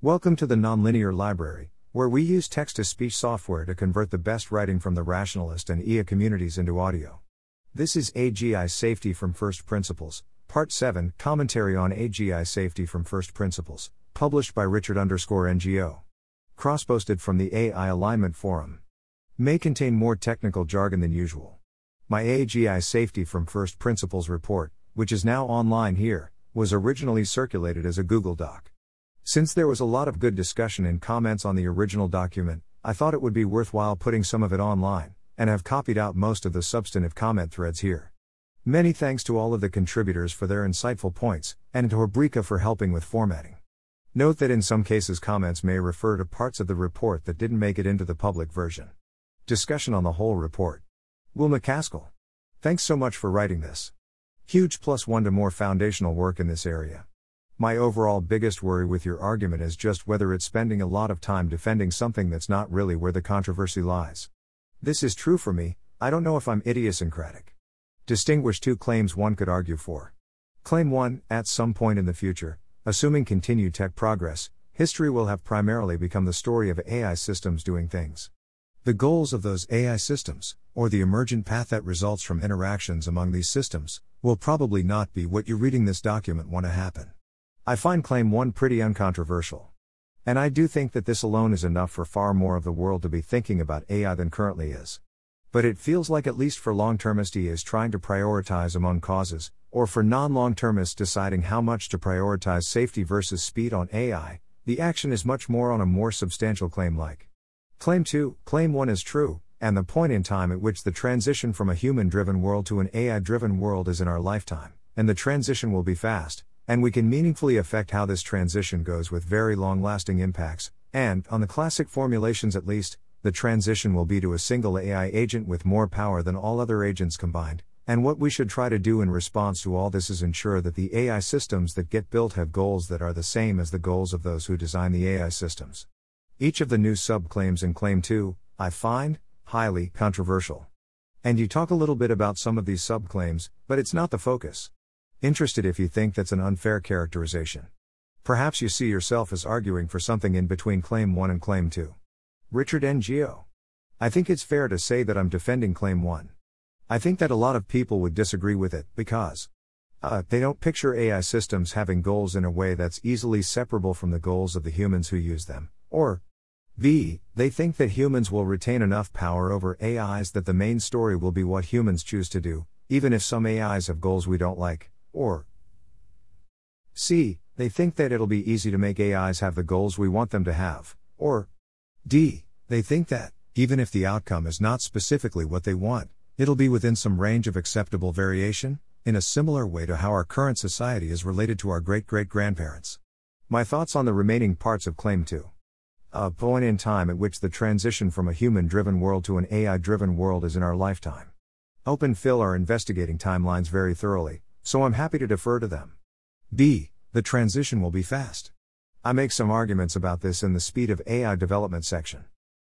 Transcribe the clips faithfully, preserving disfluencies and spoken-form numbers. Welcome to the Nonlinear Library, where we use text-to-speech software to convert the best writing from the Rationalist and E A communities into audio. This is A G I Safety from First Principles, Part seven, Commentary on A G I Safety from First Principles, published by Richard underscore N G O. Cross-posted from the A I Alignment Forum. May contain more technical jargon than usual. My A G I Safety from First Principles report, which is now online here, was originally circulated as a Google Doc. Since there was a lot of good discussion and comments on the original document, I thought it would be worthwhile putting some of it online, and have copied out most of the substantive comment threads here. Many thanks to all of the contributors for their insightful points, and to Habryka for helping with formatting. Note that in some cases comments may refer to parts of the report that didn't make it into the public version. Discussion on the whole report. Will MacAskill. Thanks so much for writing this. Huge plus one to more foundational work in this area. My overall biggest worry with your argument is just whether it's spending a lot of time defending something that's not really where the controversy lies. This is true for me, I don't know if I'm idiosyncratic. Distinguish two claims one could argue for. Claim one, at some point in the future, assuming continued tech progress, history will have primarily become the story of A I systems doing things. The goals of those A I systems, or the emergent path that results from interactions among these systems, will probably not be what you reading this document want to happen. I find claim one pretty uncontroversial. And I do think that this alone is enough for far more of the world to be thinking about A I than currently is. But it feels like at least for long-termist E A is trying to prioritize among causes, or for non-long-termists deciding how much to prioritize safety versus speed on A I, the action is much more on a more substantial claim like. Claim two, claim one is true, and the point in time at which the transition from a human-driven world to an A I-driven world is in our lifetime, and the transition will be fast. And we can meaningfully affect how this transition goes with very long-lasting impacts, and, on the classic formulations at least, the transition will be to a single A I agent with more power than all other agents combined, and what we should try to do in response to all this is ensure that the A I systems that get built have goals that are the same as the goals of those who design the A I systems. Each of the new sub-claims in Claim two, I find, highly controversial. And you talk a little bit about some of these sub-claims, but it's not the focus. Interested if you think that's an unfair characterization. Perhaps you see yourself as arguing for something in between Claim one and Claim two. Richard underscore N G O. I think it's fair to say that I'm defending Claim one. I think that a lot of people would disagree with it, because uh, they don't picture A I systems having goals in a way that's easily separable from the goals of the humans who use them, or b. They think that humans will retain enough power over A Is that the main story will be what humans choose to do, even if some A Is have goals we don't like. Or c. They think that it'll be easy to make A Is have the goals we want them to have. Or d. They think that, even if the outcome is not specifically what they want, it'll be within some range of acceptable variation, in a similar way to how our current society is related to our great-great-grandparents. My thoughts on the remaining parts of Claim two. A point in time at which the transition from a human-driven world to an A I-driven world is in our lifetime. Open Phil are investigating timelines very thoroughly, so I'm happy to defer to them. b. The transition will be fast. I make some arguments about this in the speed of A I development section.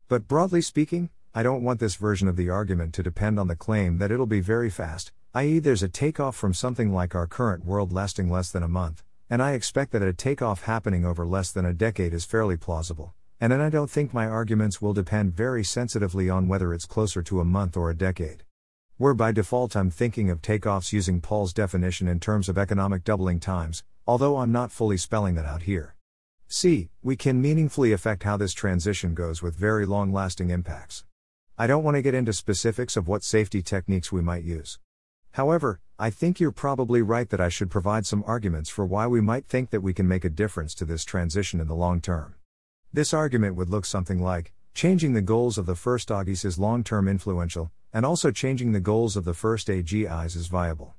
But broadly speaking, I don't want this version of the argument to depend on the claim that it'll be very fast, that is there's a takeoff from something like our current world lasting less than a month, and I expect that a takeoff happening over less than a decade is fairly plausible, and then I don't think my arguments will depend very sensitively on whether it's closer to a month or a decade. Where by default I'm thinking of takeoffs using Paul's definition in terms of economic doubling times, although I'm not fully spelling that out here. c. We can meaningfully affect how this transition goes with very long-lasting impacts. I don't want to get into specifics of what safety techniques we might use. However, I think you're probably right that I should provide some arguments for why we might think that we can make a difference to this transition in the long term. This argument would look something like, changing the goals of the first A G Is is long-term influential, and also changing the goals of the first A G Is is viable.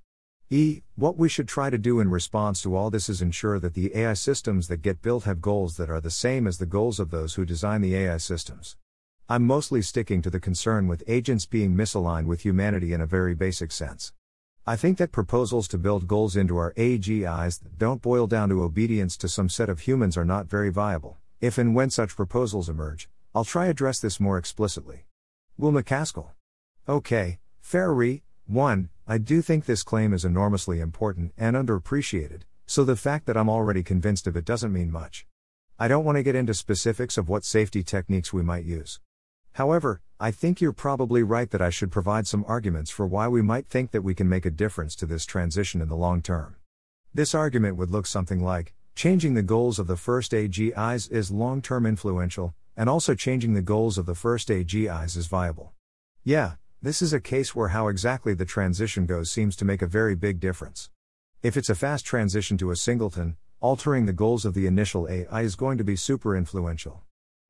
e. What we should try to do in response to all this is ensure that the A I systems that get built have goals that are the same as the goals of those who design the A I systems. I'm mostly sticking to the concern with agents being misaligned with humanity in a very basic sense. I think that proposals to build goals into our A G Is that don't boil down to obedience to some set of humans are not very viable. If and when such proposals emerge, I'll try address this more explicitly. Will MacAskill. Okay, fair re, one, I do think this claim is enormously important and underappreciated, so the fact that I'm already convinced of it doesn't mean much. I don't want to get into specifics of what safety techniques we might use. However, I think you're probably right that I should provide some arguments for why we might think that we can make a difference to this transition in the long term. This argument would look something like, changing the goals of the first A G Is is long-term influential, and also changing the goals of the first A G Is is viable. Yeah, this is a case where how exactly the transition goes seems to make a very big difference. If it's a fast transition to a singleton, altering the goals of the initial A I is going to be super influential.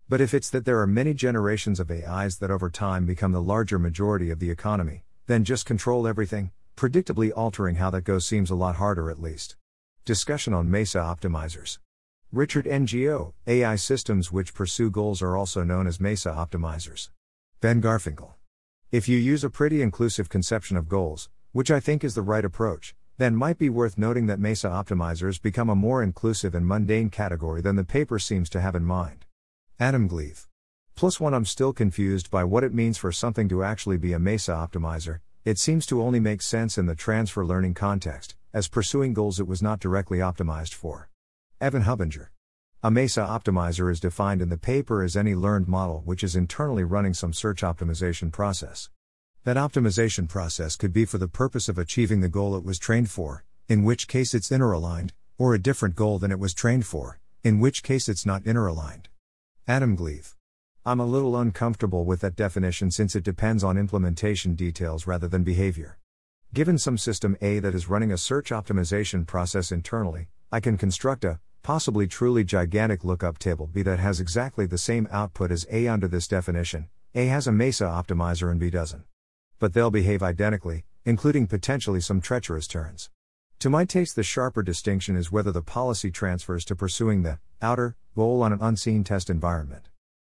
But if it's that there are many generations of A Is that over time become the larger majority of the economy, then just control everything, predictably altering how that goes seems a lot harder at least. Discussion on MESA optimizers. Richard N G O, A I systems which pursue goals are also known as MESA optimizers. Ben Garfinkel. If you use a pretty inclusive conception of goals, which I think is the right approach, then might be worth noting that MESA optimizers become a more inclusive and mundane category than the paper seems to have in mind. Adam Gleave. Plus one, I'm still confused by what it means for something to actually be a MESA optimizer. It seems to only make sense in the transfer learning context, as pursuing goals it was not directly optimized for. Evan Hubinger. A MESA optimizer is defined in the paper as any learned model which is internally running some search optimization process. That optimization process could be for the purpose of achieving the goal it was trained for, in which case it's inner-aligned, or a different goal than it was trained for, in which case it's not inner-aligned. Adam Gleave. I'm a little uncomfortable with that definition since it depends on implementation details rather than behavior. Given some system A that is running a search optimization process internally, I can construct a, possibly truly gigantic lookup table B that has exactly the same output as A under this definition. A has a MESA optimizer and B doesn't. But they'll behave identically, including potentially some treacherous turns. To my taste, the sharper distinction is whether the policy transfers to pursuing the outer goal on an unseen test environment.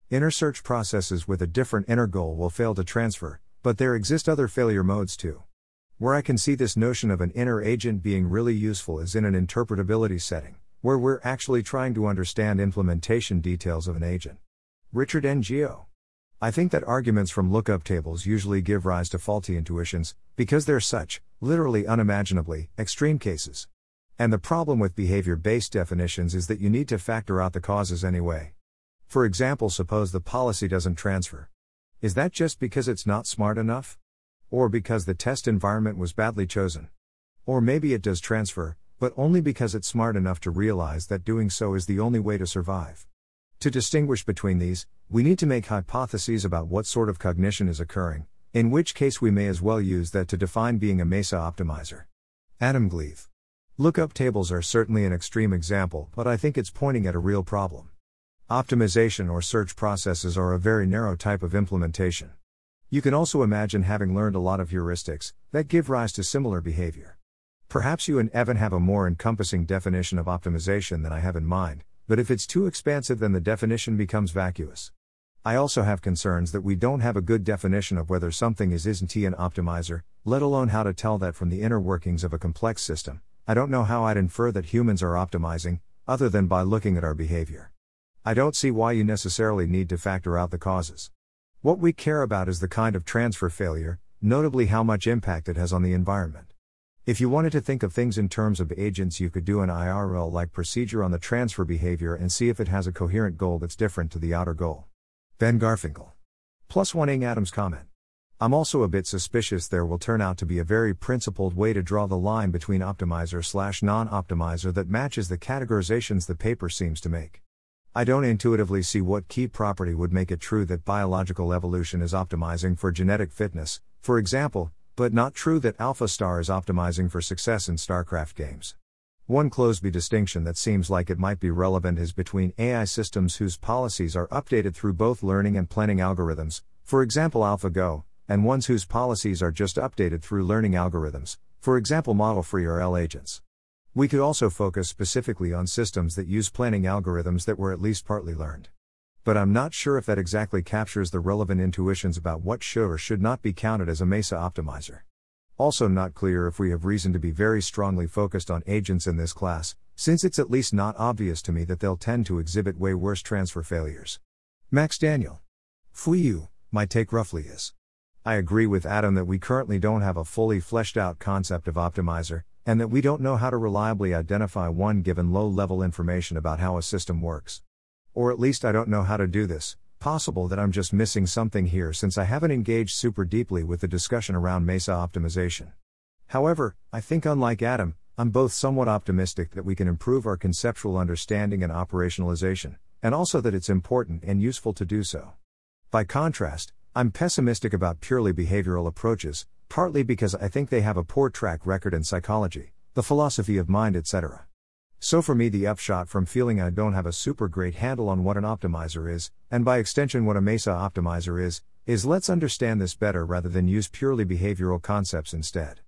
Inner search processes with a different inner goal will fail to transfer, but there exist other failure modes too. Where I can see this notion of an inner agent being really useful is in an interpretability setting, where we're actually trying to understand implementation details of an agent. Richard N G O. I think that arguments from lookup tables usually give rise to faulty intuitions, because they're such, literally unimaginably, extreme cases. And the problem with behavior-based definitions is that you need to factor out the causes anyway. For example, suppose the policy doesn't transfer. Is that just because it's not smart enough? Or because the test environment was badly chosen? Or maybe it does transfer, but only because it's smart enough to realize that doing so is the only way to survive. To distinguish between these, we need to make hypotheses about what sort of cognition is occurring, in which case we may as well use that to define being a MESA optimizer. Adam Gleave. Lookup tables are certainly an extreme example, but I think it's pointing at a real problem. Optimization or search processes are a very narrow type of implementation. You can also imagine having learned a lot of heuristics that give rise to similar behavior. Perhaps you and Evan have a more encompassing definition of optimization than I have in mind, but if it's too expansive, then the definition becomes vacuous. I also have concerns that we don't have a good definition of whether something is isn't an optimizer, let alone how to tell that from the inner workings of a complex system. I don't know how I'd infer that humans are optimizing, other than by looking at our behavior. I don't see why you necessarily need to factor out the causes. What we care about is the kind of transfer failure, notably how much impact it has on the environment. If you wanted to think of things in terms of agents, you could do an I R L-like procedure on the transfer behavior and see if it has a coherent goal that's different to the outer goal. Ben Garfinkel. Plus one Ng Adams comment. I'm also a bit suspicious there will turn out to be a very principled way to draw the line between optimizer slash non-optimizer that matches the categorizations the paper seems to make. I don't intuitively see what key property would make it true that biological evolution is optimizing for genetic fitness, for example, but not true that AlphaStar is optimizing for success in StarCraft games. One close-by distinction that seems like it might be relevant is between A I systems whose policies are updated through both learning and planning algorithms, for example AlphaGo, and ones whose policies are just updated through learning algorithms, for example model-free or L agents. We could also focus specifically on systems that use planning algorithms that were at least partly learned. But I'm not sure if that exactly captures the relevant intuitions about what should or should not be counted as a MESA optimizer. Also not clear if we have reason to be very strongly focused on agents in this class, since it's at least not obvious to me that they'll tend to exhibit way worse transfer failures. Max Daniel. For you, my take roughly is. I agree with Adam that we currently don't have a fully fleshed out concept of optimizer, and that we don't know how to reliably identify one given low-level information about how a system works. Or at least I don't know how to do this. Possible that I'm just missing something here since I haven't engaged super deeply with the discussion around MESA optimization. However, I think unlike Adam, I'm both somewhat optimistic that we can improve our conceptual understanding and operationalization, and also that it's important and useful to do so. By contrast, I'm pessimistic about purely behavioral approaches, partly because I think they have a poor track record in psychology, the philosophy of mind, et cetera. So for me the upshot from feeling I don't have a super great handle on what an optimizer is, and by extension what a MESA optimizer is, is let's understand this better rather than use purely behavioral concepts instead.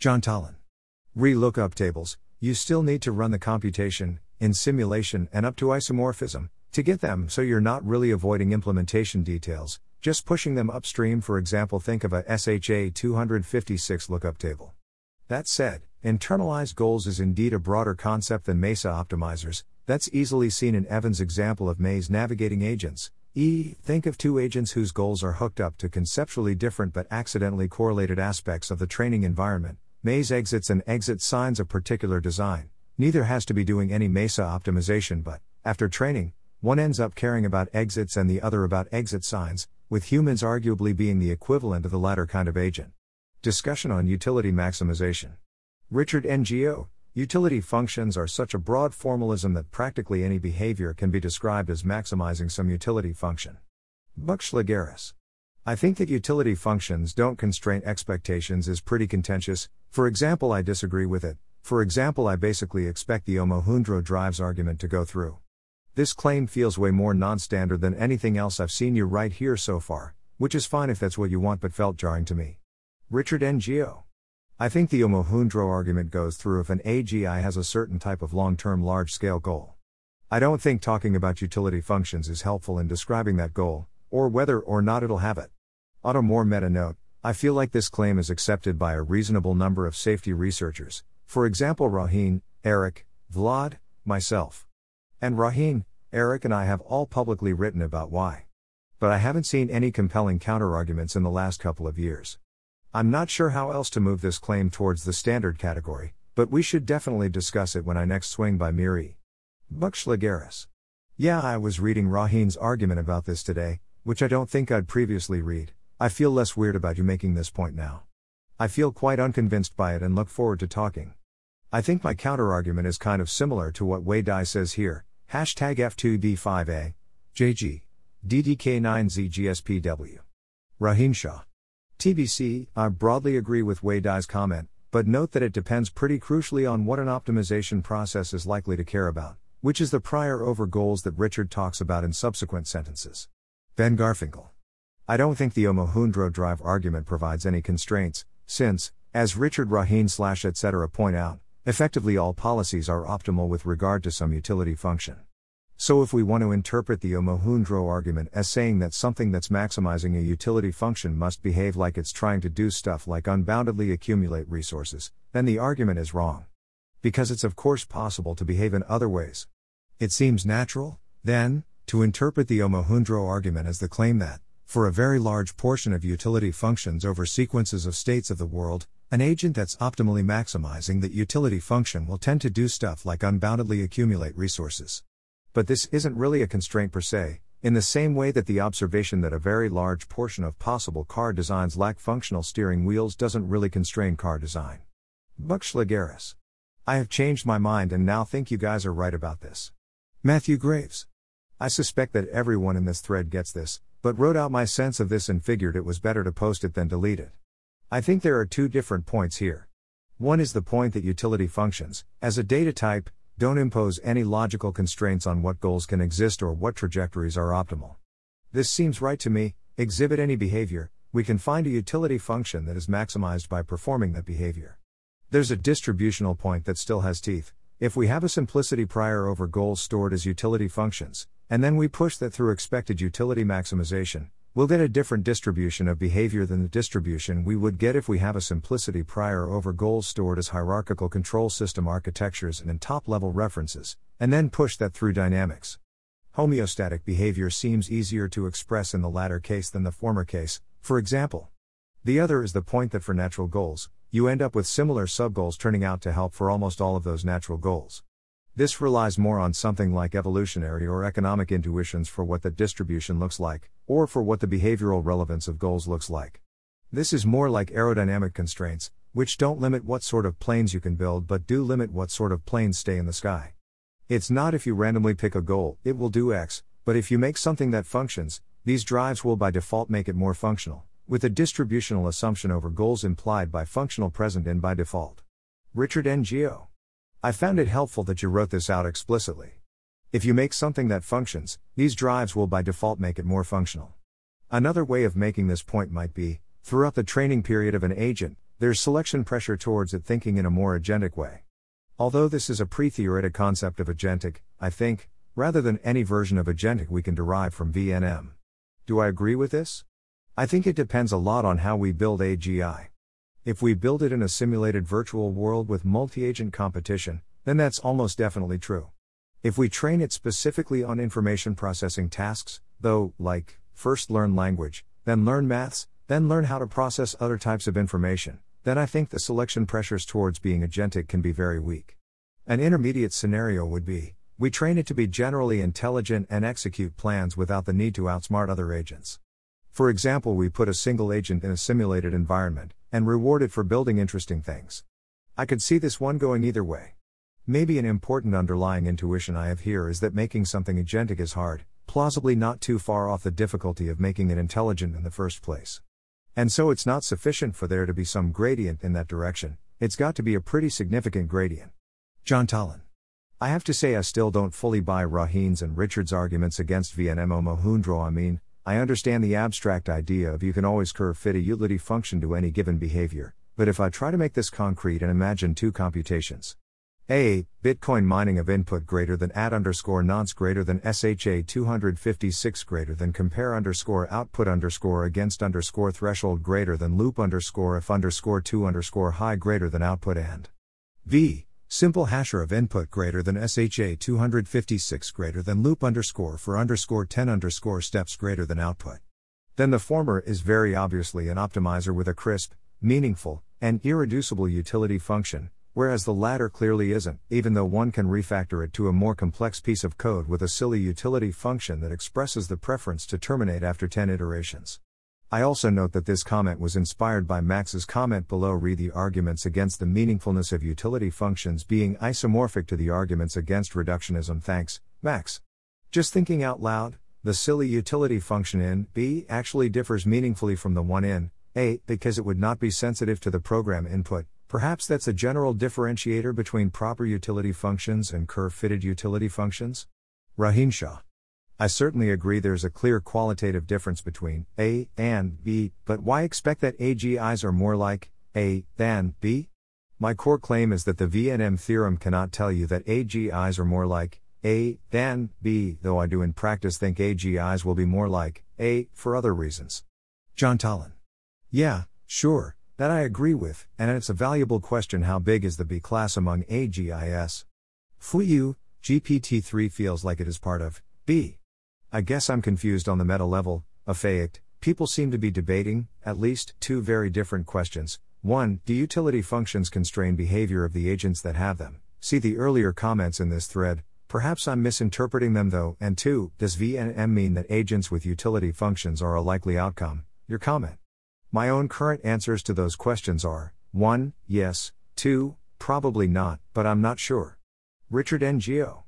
Jaan Tallinn. Re-lookup tables, you still need to run the computation, in simulation and up to isomorphism, to get them so you're not really avoiding implementation details, just pushing them upstream. For example, think of a S H A two fifty-six lookup table. That said, internalized goals is indeed a broader concept than MESA optimizers. That's easily seen in Evan's example of maze navigating agents. E. Think of two agents whose goals are hooked up to conceptually different but accidentally correlated aspects of the training environment, maze exits and exit signs of particular design. Neither has to be doing any MESA optimization, but, after training, one ends up caring about exits and the other about exit signs, with humans arguably being the equivalent of the latter kind of agent. Discussion on utility maximization. Richard N G O, utility functions are such a broad formalism that practically any behavior can be described as maximizing some utility function. Buck Shlegeris. I think that utility functions don't constrain expectations is pretty contentious. For example, I disagree with it. For example, I basically expect the Omohundro drives argument to go through. This claim feels way more non-standard than anything else I've seen you write here so far, which is fine if that's what you want, but felt jarring to me. Richard N G O. I think the Omohundro argument goes through if an A G I has a certain type of long-term large-scale goal. I don't think talking about utility functions is helpful in describing that goal, or whether or not it'll have it. On a more meta note, I feel like this claim is accepted by a reasonable number of safety researchers, for example Rohin, Eric, Vlad, myself. And Rohin, Eric and I have all publicly written about why. But I haven't seen any compelling counterarguments in the last couple of years. I'm not sure how else to move this claim towards the standard category, but we should definitely discuss it when I next swing by Miri. Buck Shlegeris. Yeah, I was reading Rohin's argument about this today, which I don't think I'd previously read. I feel less weird about you making this point now. I feel quite unconvinced by it and look forward to talking. I think my counterargument is kind of similar to what Wei Dai says here, hashtag F two D five A, J G, D D K nine Z G S P W. Rohin Shah. T B C, I broadly agree with Wei Dai's comment, but note that it depends pretty crucially on what an optimization process is likely to care about, which is the prior over goals that Richard talks about in subsequent sentences. Ben Garfinkel. I don't think the Omohundro drive argument provides any constraints, since, as Richard, Rohin slash et cetera point out, effectively all policies are optimal with regard to some utility function. So if we want to interpret the Omohundro argument as saying that something that's maximizing a utility function must behave like it's trying to do stuff like unboundedly accumulate resources, then the argument is wrong. Because it's of course possible to behave in other ways. It seems natural, then, to interpret the Omohundro argument as the claim that, for a very large portion of utility functions over sequences of states of the world, an agent that's optimally maximizing that utility function will tend to do stuff like unboundedly accumulate resources. But this isn't really a constraint per se, in the same way that the observation that a very large portion of possible car designs lack functional steering wheels doesn't really constrain car design. Buck Shlegeris. I have changed my mind and now think you guys are right about this. Matthew Graves. I suspect that everyone in this thread gets this, but wrote out my sense of this and figured it was better to post it than delete it. I think there are two different points here. One is the point that utility functions, as a data type, don't impose any logical constraints on what goals can exist or what trajectories are optimal. This seems right to me. Exhibit any behavior, we can find a utility function that is maximized by performing that behavior. There's a distributional point that still has teeth. If we have a simplicity prior over goals stored as utility functions, and then we push that through expected utility maximization, we'll get a different distribution of behavior than the distribution we would get if we have a simplicity prior over goals stored as hierarchical control system architectures and in top-level references, and then push that through dynamics. Homeostatic behavior seems easier to express in the latter case than the former case, for example. The other is the point that for natural goals, you end up with similar subgoals turning out to help for almost all of those natural goals. This relies more on something like evolutionary or economic intuitions for what that distribution looks like, or for what the behavioral relevance of goals looks like. This is more like aerodynamic constraints, which don't limit what sort of planes you can build but do limit what sort of planes stay in the sky. It's not if you randomly pick a goal, it will do X, but if you make something that functions, these drives will by default make it more functional, with a distributional assumption over goals implied by functional present in by default. Richard Ngo. I found it helpful that you wrote this out explicitly. If you make something that functions, these drives will by default make it more functional. Another way of making this point might be, throughout the training period of an agent, there's selection pressure towards it thinking in a more agentic way. Although this is a pre-theoretic concept of agentic, I think, rather than any version of agentic we can derive from V N M. Do I agree with this? I think it depends a lot on how we build A G I. If we build it in a simulated virtual world with multi-agent competition, then that's almost definitely true. If we train it specifically on information processing tasks, though, like, first learn language, then learn maths, then learn how to process other types of information, then I think the selection pressures towards being agentic can be very weak. An intermediate scenario would be, we train it to be generally intelligent and execute plans without the need to outsmart other agents. For example, we put a single agent in a simulated environment, and reward it for building interesting things. I could see this one going either way. Maybe an important underlying intuition I have here is that making something agentic is hard, plausibly not too far off the difficulty of making it intelligent in the first place. And so it's not sufficient for there to be some gradient in that direction, it's got to be a pretty significant gradient. Jaan Tallinn. I have to say I still don't fully buy Rohin's and Richard's arguments against V N M. Omohundro. I mean, I understand the abstract idea of you can always curve fit a utility function to any given behavior, but if I try to make this concrete and imagine two computations. A. Bitcoin mining of input greater than at underscore nonce greater than S H A two fifty-six greater than compare underscore output underscore against underscore threshold greater than loop underscore if underscore two underscore high greater than output and. B. Simple hasher of input greater than S H A two fifty-six greater than loop underscore for underscore ten underscore steps greater than output. Then the former is very obviously an optimizer with a crisp, meaningful, and irreducible utility function, whereas the latter clearly isn't, even though one can refactor it to a more complex piece of code with a silly utility function that expresses the preference to terminate after ten iterations. I also note that this comment was inspired by Max's comment below. Read the arguments against the meaningfulness of utility functions being isomorphic to the arguments against reductionism. Thanks, Max. Just thinking out loud, the silly utility function in B actually differs meaningfully from the one in A because it would not be sensitive to the program input. Perhaps that's a general differentiator between proper utility functions and curve-fitted utility functions? Rohin Shah. I certainly agree there's a clear qualitative difference between A and B, but why expect that A G Is are more like A than B? My core claim is that the V N M theorem cannot tell you that A G Is are more like A than B, though I do in practice think A G Is will be more like A for other reasons. Jaan Tallinn. Yeah, sure, that I agree with, and it's a valuable question. How big is the B class among A G Is? For you, G P T three feels like it is part of B. I guess I'm confused on the meta level. Afact, people seem to be debating, at least, two very different questions. one. Do utility functions constrain behavior of the agents that have them? See the earlier comments in this thread, perhaps I'm misinterpreting them though. And two. Does V N M mean that agents with utility functions are a likely outcome? Your comment. My own current answers to those questions are, one. Yes, two. Probably not, but I'm not sure. Richard Ngo.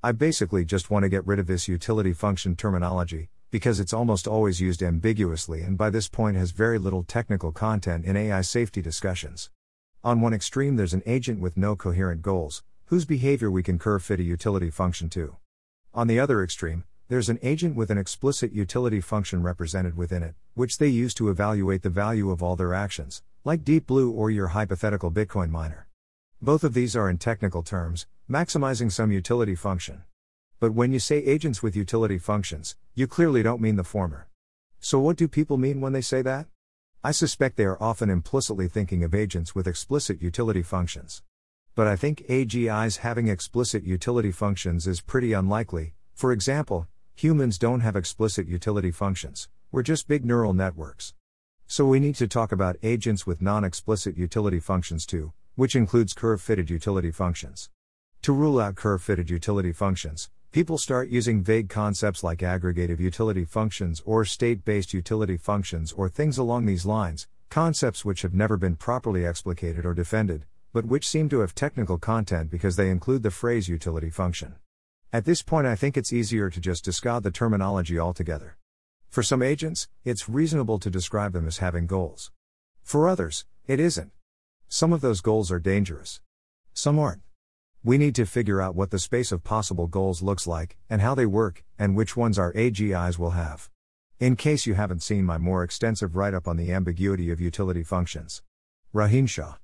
I basically just want to get rid of this utility function terminology, because it's almost always used ambiguously and by this point has very little technical content in A I safety discussions. On one extreme there's an agent with no coherent goals, whose behavior we can curve fit a utility function to. On the other extreme, there's an agent with an explicit utility function represented within it, which they use to evaluate the value of all their actions, like Deep Blue or your hypothetical Bitcoin miner. Both of these are in technical terms, maximizing some utility function. But when you say agents with utility functions, you clearly don't mean the former. So what do people mean when they say that? I suspect they are often implicitly thinking of agents with explicit utility functions. But I think A G Is having explicit utility functions is pretty unlikely. For example, humans don't have explicit utility functions, we're just big neural networks. So we need to talk about agents with non-explicit utility functions too, which includes curve-fitted utility functions. To rule out curve-fitted utility functions, people start using vague concepts like aggregative utility functions or state-based utility functions or things along these lines, concepts which have never been properly explicated or defended, but which seem to have technical content because they include the phrase utility function. At this point, I think it's easier to just discard the terminology altogether. For some agents, it's reasonable to describe them as having goals. For others, it isn't. Some of those goals are dangerous. Some aren't. We need to figure out what the space of possible goals looks like, and how they work, and which ones our A G Is will have. In case you haven't seen my more extensive write-up on the ambiguity of utility functions. Rohin Shah.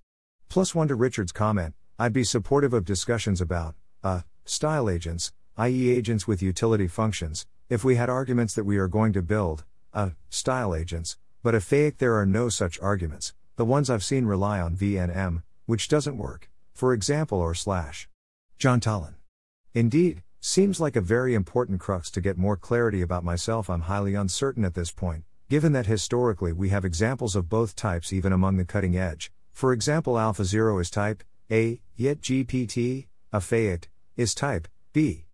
Plus one to Richard's comment, I'd be supportive of discussions about, uh, style agents, that is agents with utility functions, if we had arguments that we are going to build, uh, style agents, but aphaic there are no such arguments, the ones I've seen rely on V N M, which doesn't work, for example or slash. Jaan Tallinn. Indeed, seems like a very important crux to get more clarity about myself. I'm highly uncertain at this point, given that historically we have examples of both types even among the cutting edge, for example AlphaZero is type A, yet G P T, aphaic, is type B.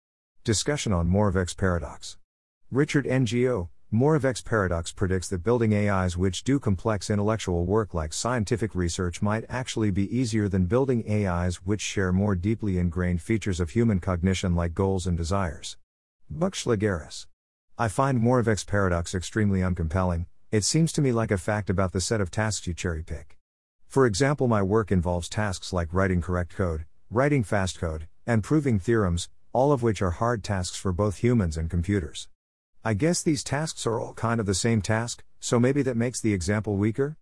Discussion on Moravec's paradox. Richard N G O, Moravec's paradox predicts that building A Is which do complex intellectual work like scientific research might actually be easier than building A Is which share more deeply ingrained features of human cognition like goals and desires. Buck Shlegeris. I find Moravec's paradox extremely uncompelling. It seems to me like a fact about the set of tasks you cherry-pick. For example, my work involves tasks like writing correct code, writing fast code, and proving theorems, all of which are hard tasks for both humans and computers. I guess these tasks are all kind of the same task, so maybe that makes the example weaker?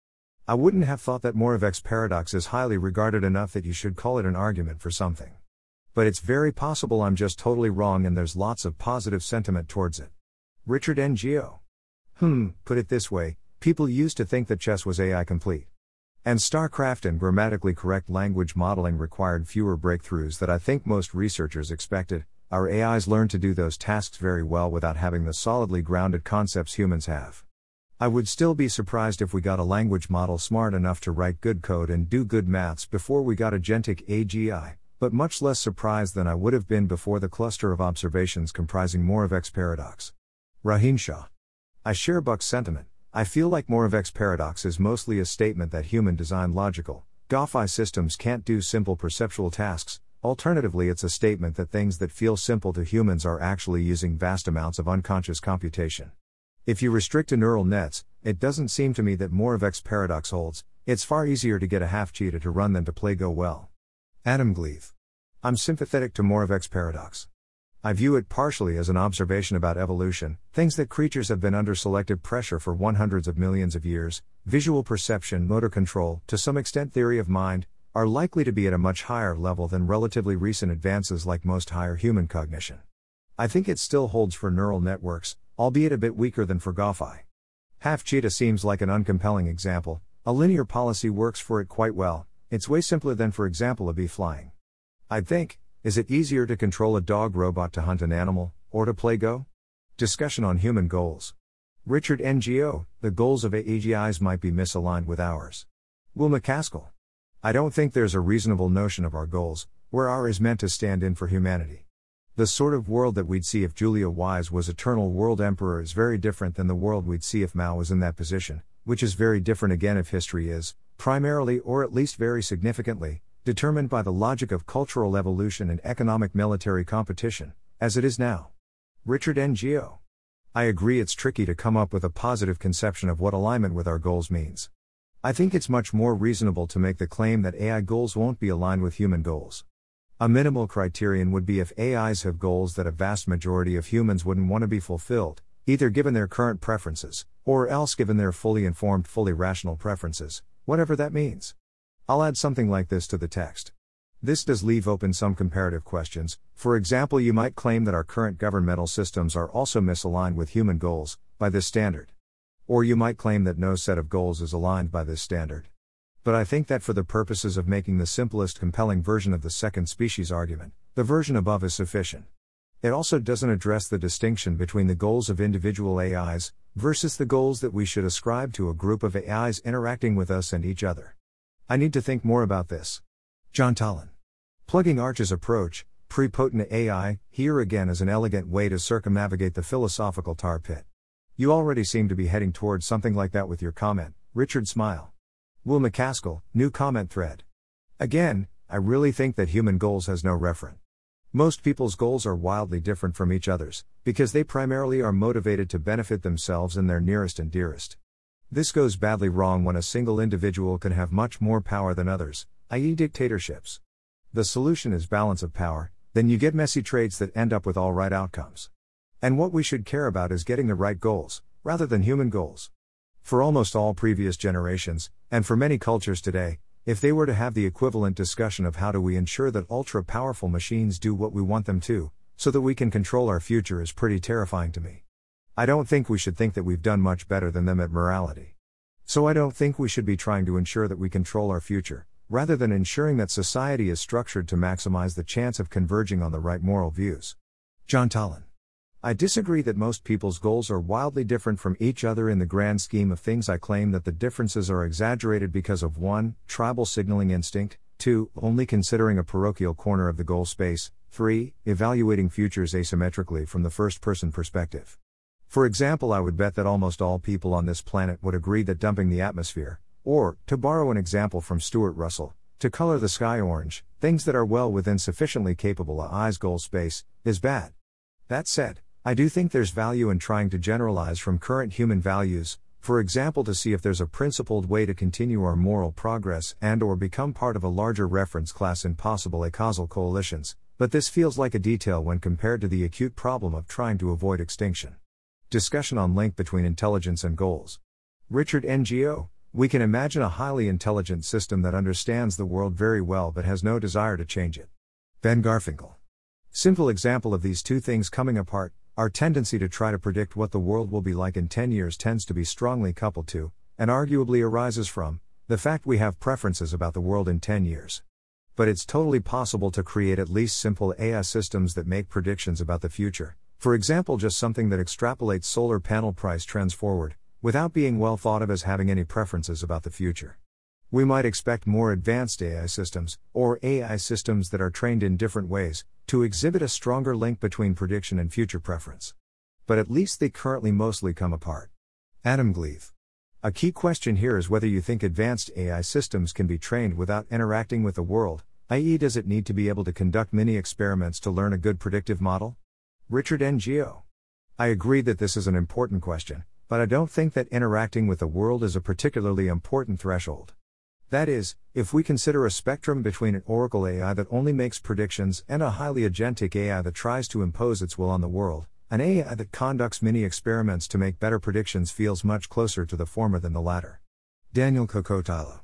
I wouldn't have thought that Moravec's paradox is highly regarded enough that you should call it an argument for something. But it's very possible I'm just totally wrong and there's lots of positive sentiment towards it. Richard N G O. Hmm, put it this way, people used to think that chess was A I complete. And StarCraft and grammatically correct language modeling required fewer breakthroughs that I think most researchers expected. Our A Is learn to do those tasks very well without having the solidly grounded concepts humans have. I would still be surprised if we got a language model smart enough to write good code and do good maths before we got agentic A G I, but much less surprised than I would have been before the cluster of observations comprising Moravec's paradox. Rohin Shah. I share Buck's sentiment. I feel like Moravec's paradox is mostly a statement that human design logical, G A F I systems can't do simple perceptual tasks. Alternatively, it's a statement that things that feel simple to humans are actually using vast amounts of unconscious computation. If you restrict to neural nets, it doesn't seem to me that Moravec's paradox holds. It's far easier to get a half cheetah to run than to play Go well. Adam Gleave. I'm sympathetic to Moravec's paradox. I view it partially as an observation about evolution, things that creatures have been under selective pressure for hundreds of millions of years, visual perception, motor control, to some extent theory of mind, are likely to be at a much higher level than relatively recent advances like most higher human cognition. I think it still holds for neural networks, albeit a bit weaker than for G A F I. Half cheetah seems like an uncompelling example, a linear policy works for it quite well, it's way simpler than for example a bee flying. I'd think, is it easier to control a dog robot to hunt an animal, or to play Go? Discussion on human goals. Richard N G O, the goals of A G Is might be misaligned with ours. Will MacAskill. I don't think there's a reasonable notion of our goals, where R is meant to stand in for humanity. The sort of world that we'd see if Julia Wise was eternal world emperor is very different than the world we'd see if Mao was in that position, which is very different again if history is, primarily or at least very significantly, determined by the logic of cultural evolution and economic military competition, as it is now. Richard N G O. I agree it's tricky to come up with a positive conception of what alignment with our goals means. I think it's much more reasonable to make the claim that A I goals won't be aligned with human goals. A minimal criterion would be if A Is have goals that a vast majority of humans wouldn't want to be fulfilled, either given their current preferences, or else given their fully informed, fully rational preferences, whatever that means. I'll add something like this to the text. This does leave open some comparative questions. For example, you might claim that our current governmental systems are also misaligned with human goals, by this standard. Or you might claim that no set of goals is aligned by this standard. But I think that for the purposes of making the simplest compelling version of the second species argument, the version above is sufficient. It also doesn't address the distinction between the goals of individual A Is, versus the goals that we should ascribe to a group of A Is interacting with us and each other. I need to think more about this. Jaan Tallinn. Plugging Arch's approach, Prepotent A I, here again is an elegant way to circumnavigate the philosophical tar pit. You already seem to be heading towards something like that with your comment, Richard Smile. Will MacAskill, new comment thread. Again, I really think that human goals has no referent. Most people's goals are wildly different from each other's, because they primarily are motivated to benefit themselves and their nearest and dearest. This goes badly wrong when a single individual can have much more power than others, that is dictatorships. The solution is balance of power, then you get messy trades that end up with all right outcomes. And what we should care about is getting the right goals, rather than human goals. For almost all previous generations, and for many cultures today, if they were to have the equivalent discussion of how do we ensure that ultra-powerful machines do what we want them to, so that we can control our future is pretty terrifying to me. I don't think we should think that we've done much better than them at morality. So I don't think we should be trying to ensure that we control our future, rather than ensuring that society is structured to maximize the chance of converging on the right moral views. Jaan Tallinn. I disagree that most people's goals are wildly different from each other in the grand scheme of things. I claim that the differences are exaggerated because of one Tribal signaling instinct, two Only considering a parochial corner of the goal space, three Evaluating futures asymmetrically from the first-person perspective. For example, I would bet that almost all people on this planet would agree that dumping the atmosphere, or, to borrow an example from Stuart Russell, to color the sky orange, things that are well within sufficiently capable A I's goal space, is bad. That said, I do think there's value in trying to generalize from current human values, for example to see if there's a principled way to continue our moral progress and or become part of a larger reference class in possible acausal coalitions, but this feels like a detail when compared to the acute problem of trying to avoid extinction. Discussion on link between intelligence and goals. Richard Ngo, we can imagine a highly intelligent system that understands the world very well but has no desire to change it. Ben Garfinkel. Simple example of these two things coming apart, our tendency to try to predict what the world will be like in ten years tends to be strongly coupled to, and arguably arises from, the fact we have preferences about the world in ten years. But it's totally possible to create at least simple A I systems that make predictions about the future. For example, just something that extrapolates solar panel price trends forward, without being well thought of as having any preferences about the future. We might expect more advanced A I systems, or A I systems that are trained in different ways, to exhibit a stronger link between prediction and future preference. But at least they currently mostly come apart. Adam Gleave. A key question here is whether you think advanced A I systems can be trained without interacting with the world, that is does it need to be able to conduct many experiments to learn a good predictive model? Richard Ngo. I agree that this is an important question, but I don't think that interacting with the world is a particularly important threshold. That is, if we consider a spectrum between an oracle A I that only makes predictions and a highly agentic A I that tries to impose its will on the world, an A I that conducts many experiments to make better predictions feels much closer to the former than the latter. Daniel Kokotajlo.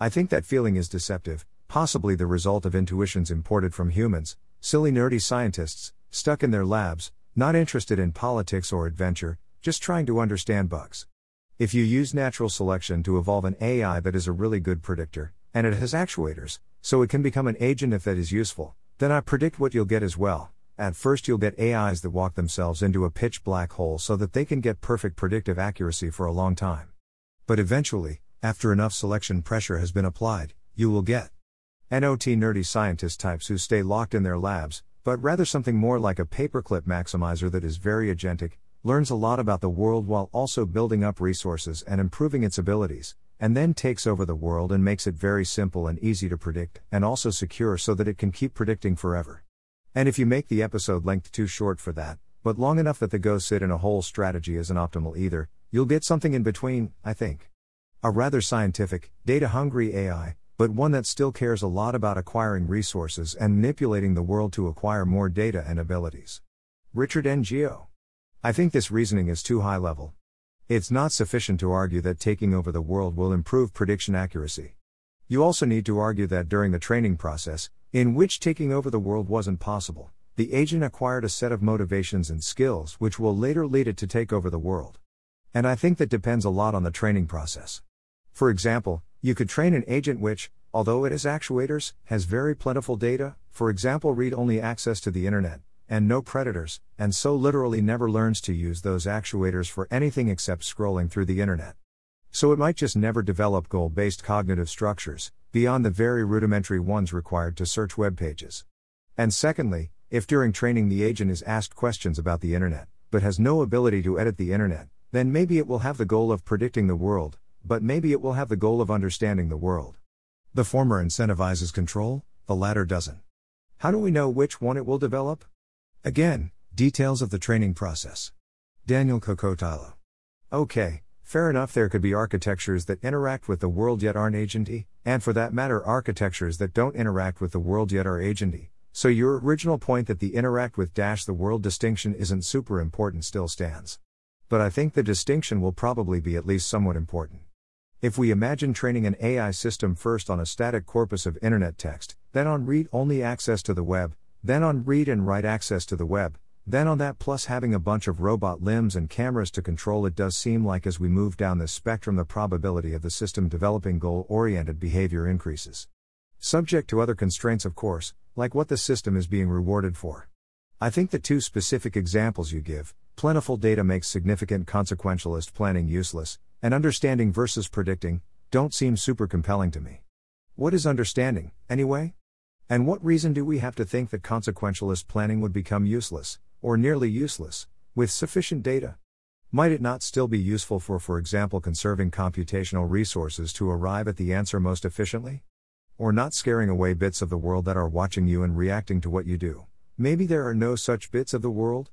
I think that feeling is deceptive, possibly the result of intuitions imported from humans, silly nerdy scientists, stuck in their labs, not interested in politics or adventure, just trying to understand bugs. If you use natural selection to evolve an A I that is a really good predictor, and it has actuators, so it can become an agent if that is useful, then I predict what you'll get as well. At first you'll get A Is that walk themselves into a pitch black hole so that they can get perfect predictive accuracy for a long time. But eventually, after enough selection pressure has been applied, you will get not nerdy scientist types who stay locked in their labs, but rather something more like a paperclip maximizer that is very agentic, learns a lot about the world while also building up resources and improving its abilities, and then takes over the world and makes it very simple and easy to predict, and also secure so that it can keep predicting forever. And if you make the episode length too short for that, but long enough that the go sit in a hole strategy isn't optimal either, you'll get something in between, I think. A rather scientific, data-hungry A I, but one that still cares a lot about acquiring resources and manipulating the world to acquire more data and abilities. Richard Ngo. I think this reasoning is too high level. It's not sufficient to argue that taking over the world will improve prediction accuracy. You also need to argue that during the training process, in which taking over the world wasn't possible, the agent acquired a set of motivations and skills which will later lead it to take over the world. And I think that depends a lot on the training process. For example, you could train an agent which, although it has actuators, has very plentiful data, for example read-only access to the internet, and no predators, and so literally never learns to use those actuators for anything except scrolling through the internet. So it might just never develop goal-based cognitive structures, beyond the very rudimentary ones required to search web pages. And secondly, if during training the agent is asked questions about the internet, but has no ability to edit the internet, then maybe it will have the goal of predicting the world, but maybe it will have the goal of understanding the world. The former incentivizes control, the latter doesn't. How do we know which one it will develop? Again, details of the training process. Daniel Kokotajlo. Okay, fair enough, there could be architectures that interact with the world yet aren't agent-y, and for that matter architectures that don't interact with the world yet are agent-y, so your original point that the interact with dash the world distinction isn't super important still stands. But I think the distinction will probably be at least somewhat important. If we imagine training an A I system first on a static corpus of internet text, then on read-only access to the web, then on read and write access to the web, then on that plus having a bunch of robot limbs and cameras to control it, does seem like as we move down this spectrum the probability of the system developing goal-oriented behavior increases. Subject to other constraints of course, like what the system is being rewarded for. I think the two specific examples you give, plentiful data makes significant consequentialist planning useless, and understanding versus predicting, don't seem super compelling to me. What is understanding, anyway? And what reason do we have to think that consequentialist planning would become useless, or nearly useless, with sufficient data? Might it not still be useful for, for example, conserving computational resources to arrive at the answer most efficiently? Or not scaring away bits of the world that are watching you and reacting to what you do? Maybe there are no such bits of the world?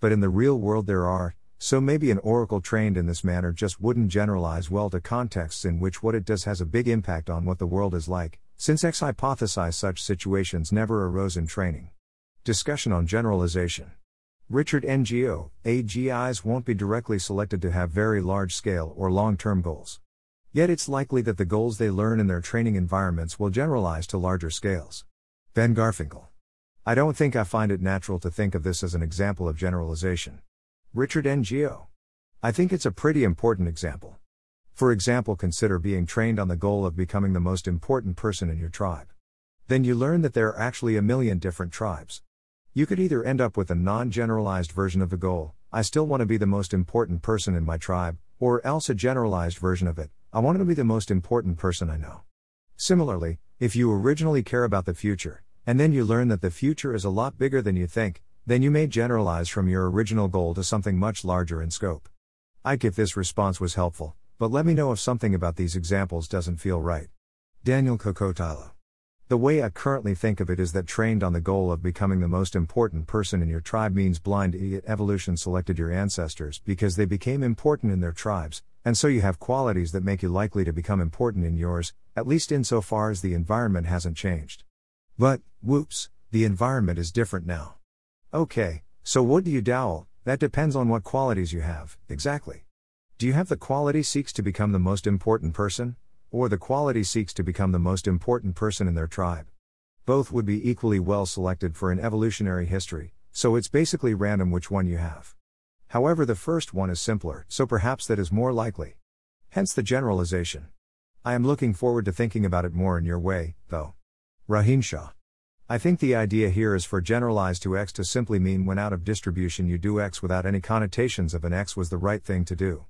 But in the real world there are, so maybe an oracle trained in this manner just wouldn't generalize well to contexts in which what it does has a big impact on what the world is like, since X hypothesized such situations never arose in training. Discussion on generalization. Richard N G O, A G Is won't be directly selected to have very large-scale or long-term goals. Yet it's likely that the goals they learn in their training environments will generalize to larger scales. Ben Garfinkel. I don't think I find it natural to think of this as an example of generalization. Richard N G O. I think it's a pretty important example. For example, consider being trained on the goal of becoming the most important person in your tribe. Then you learn that there are actually a million different tribes. You could either end up with a non-generalized version of the goal, I still want to be the most important person in my tribe, or else a generalized version of it, I want to be the most important person I know. Similarly, if you originally care about the future, and then you learn that the future is a lot bigger than you think, then you may generalize from your original goal to something much larger in scope. Ike, if this response was helpful, but let me know if something about these examples doesn't feel right. Daniel Kokotajlo. The way I currently think of it is that trained on the goal of becoming the most important person in your tribe means blind idiot evolution selected your ancestors because they became important in their tribes, and so you have qualities that make you likely to become important in yours, at least insofar as the environment hasn't changed. But, whoops, the environment is different now. Okay, so what do you dowel? That depends on what qualities you have, exactly. Do you have the quality seeks to become the most important person, or the quality seeks to become the most important person in their tribe? Both would be equally well selected for an evolutionary history, so it's basically random which one you have. However, the first one is simpler, so perhaps that is more likely. Hence the generalization. I am looking forward to thinking about it more in your way, though. Rohin Shah. I think the idea here is for generalize to X to simply mean when out of distribution you do X without any connotations of an X was the right thing to do.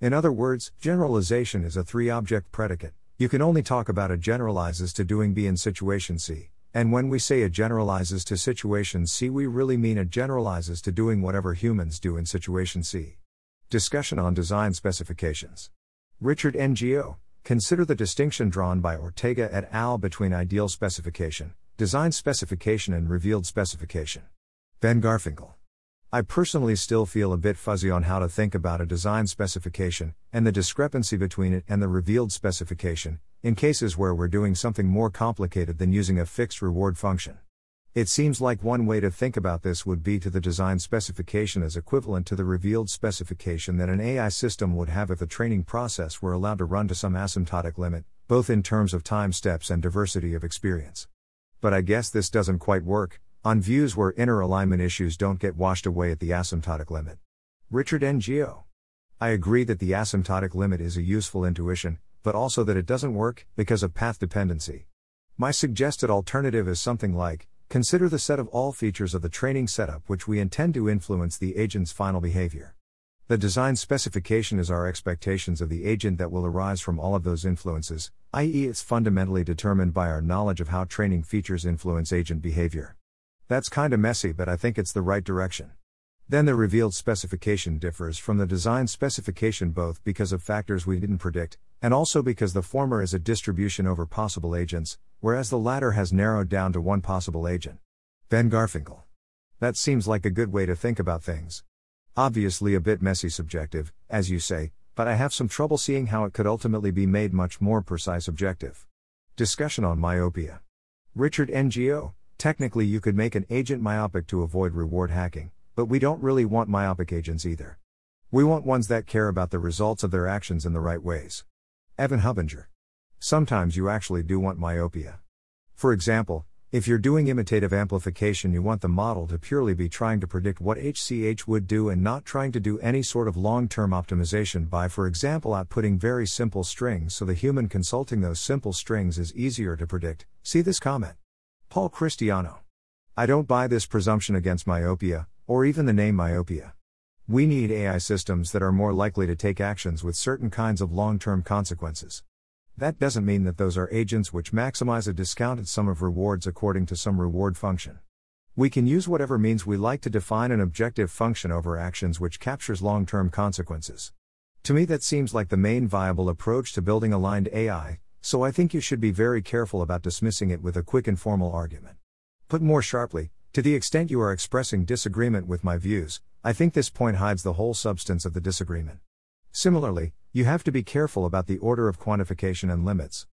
In other words, generalization is a three-object predicate. You can only talk about a generalizes to doing B in situation C, and when we say a generalizes to situation C we really mean a generalizes to doing whatever humans do in situation C. Discussion on design specifications. Richard N G O. Consider the distinction drawn by Ortega et al. Between ideal specification, design specification and revealed specification. Ben Garfinkel. I personally still feel a bit fuzzy on how to think about a design specification, and the discrepancy between it and the revealed specification, in cases where we're doing something more complicated than using a fixed reward function. It seems like one way to think about this would be to the design specification as equivalent to the revealed specification that an A I system would have if the training process were allowed to run to some asymptotic limit, both in terms of time steps and diversity of experience. But I guess this doesn't quite work, on views where inner alignment issues don't get washed away at the asymptotic limit. Richard N G O. I agree that the asymptotic limit is a useful intuition, but also that it doesn't work, because of path dependency. My suggested alternative is something like, consider the set of all features of the training setup which we intend to influence the agent's final behavior. The design specification is our expectations of the agent that will arise from all of those influences, that is it's fundamentally determined by our knowledge of how training features influence agent behavior. That's kinda messy, but I think it's the right direction. Then the revealed specification differs from the design specification both because of factors we didn't predict, and also because the former is a distribution over possible agents, whereas the latter has narrowed down to one possible agent. Ben Garfinkel. That seems like a good way to think about things. Obviously a bit messy, subjective, as you say, but I have some trouble seeing how it could ultimately be made much more precise, objective. Discussion on myopia. Richard Ngo, technically you could make an agent myopic to avoid reward hacking, but we don't really want myopic agents either. We want ones that care about the results of their actions in the right ways. Evan Hubinger. Sometimes you actually do want myopia. For example, if you're doing imitative amplification, you want the model to purely be trying to predict what H C H would do and not trying to do any sort of long-term optimization by, for example, outputting very simple strings so the human consulting those simple strings is easier to predict. See this comment. Paul Christiano. I don't buy this presumption against myopia, or even the name myopia. We need A I systems that are more likely to take actions with certain kinds of long-term consequences. That doesn't mean that those are agents which maximize a discounted sum of rewards according to some reward function. We can use whatever means we like to define an objective function over actions which captures long-term consequences. To me, that seems like the main viable approach to building aligned A I, so I think you should be very careful about dismissing it with a quick informal argument. Put more sharply, to the extent you are expressing disagreement with my views, I think this point hides the whole substance of the disagreement. Similarly, you have to be careful about the order of quantification and limits.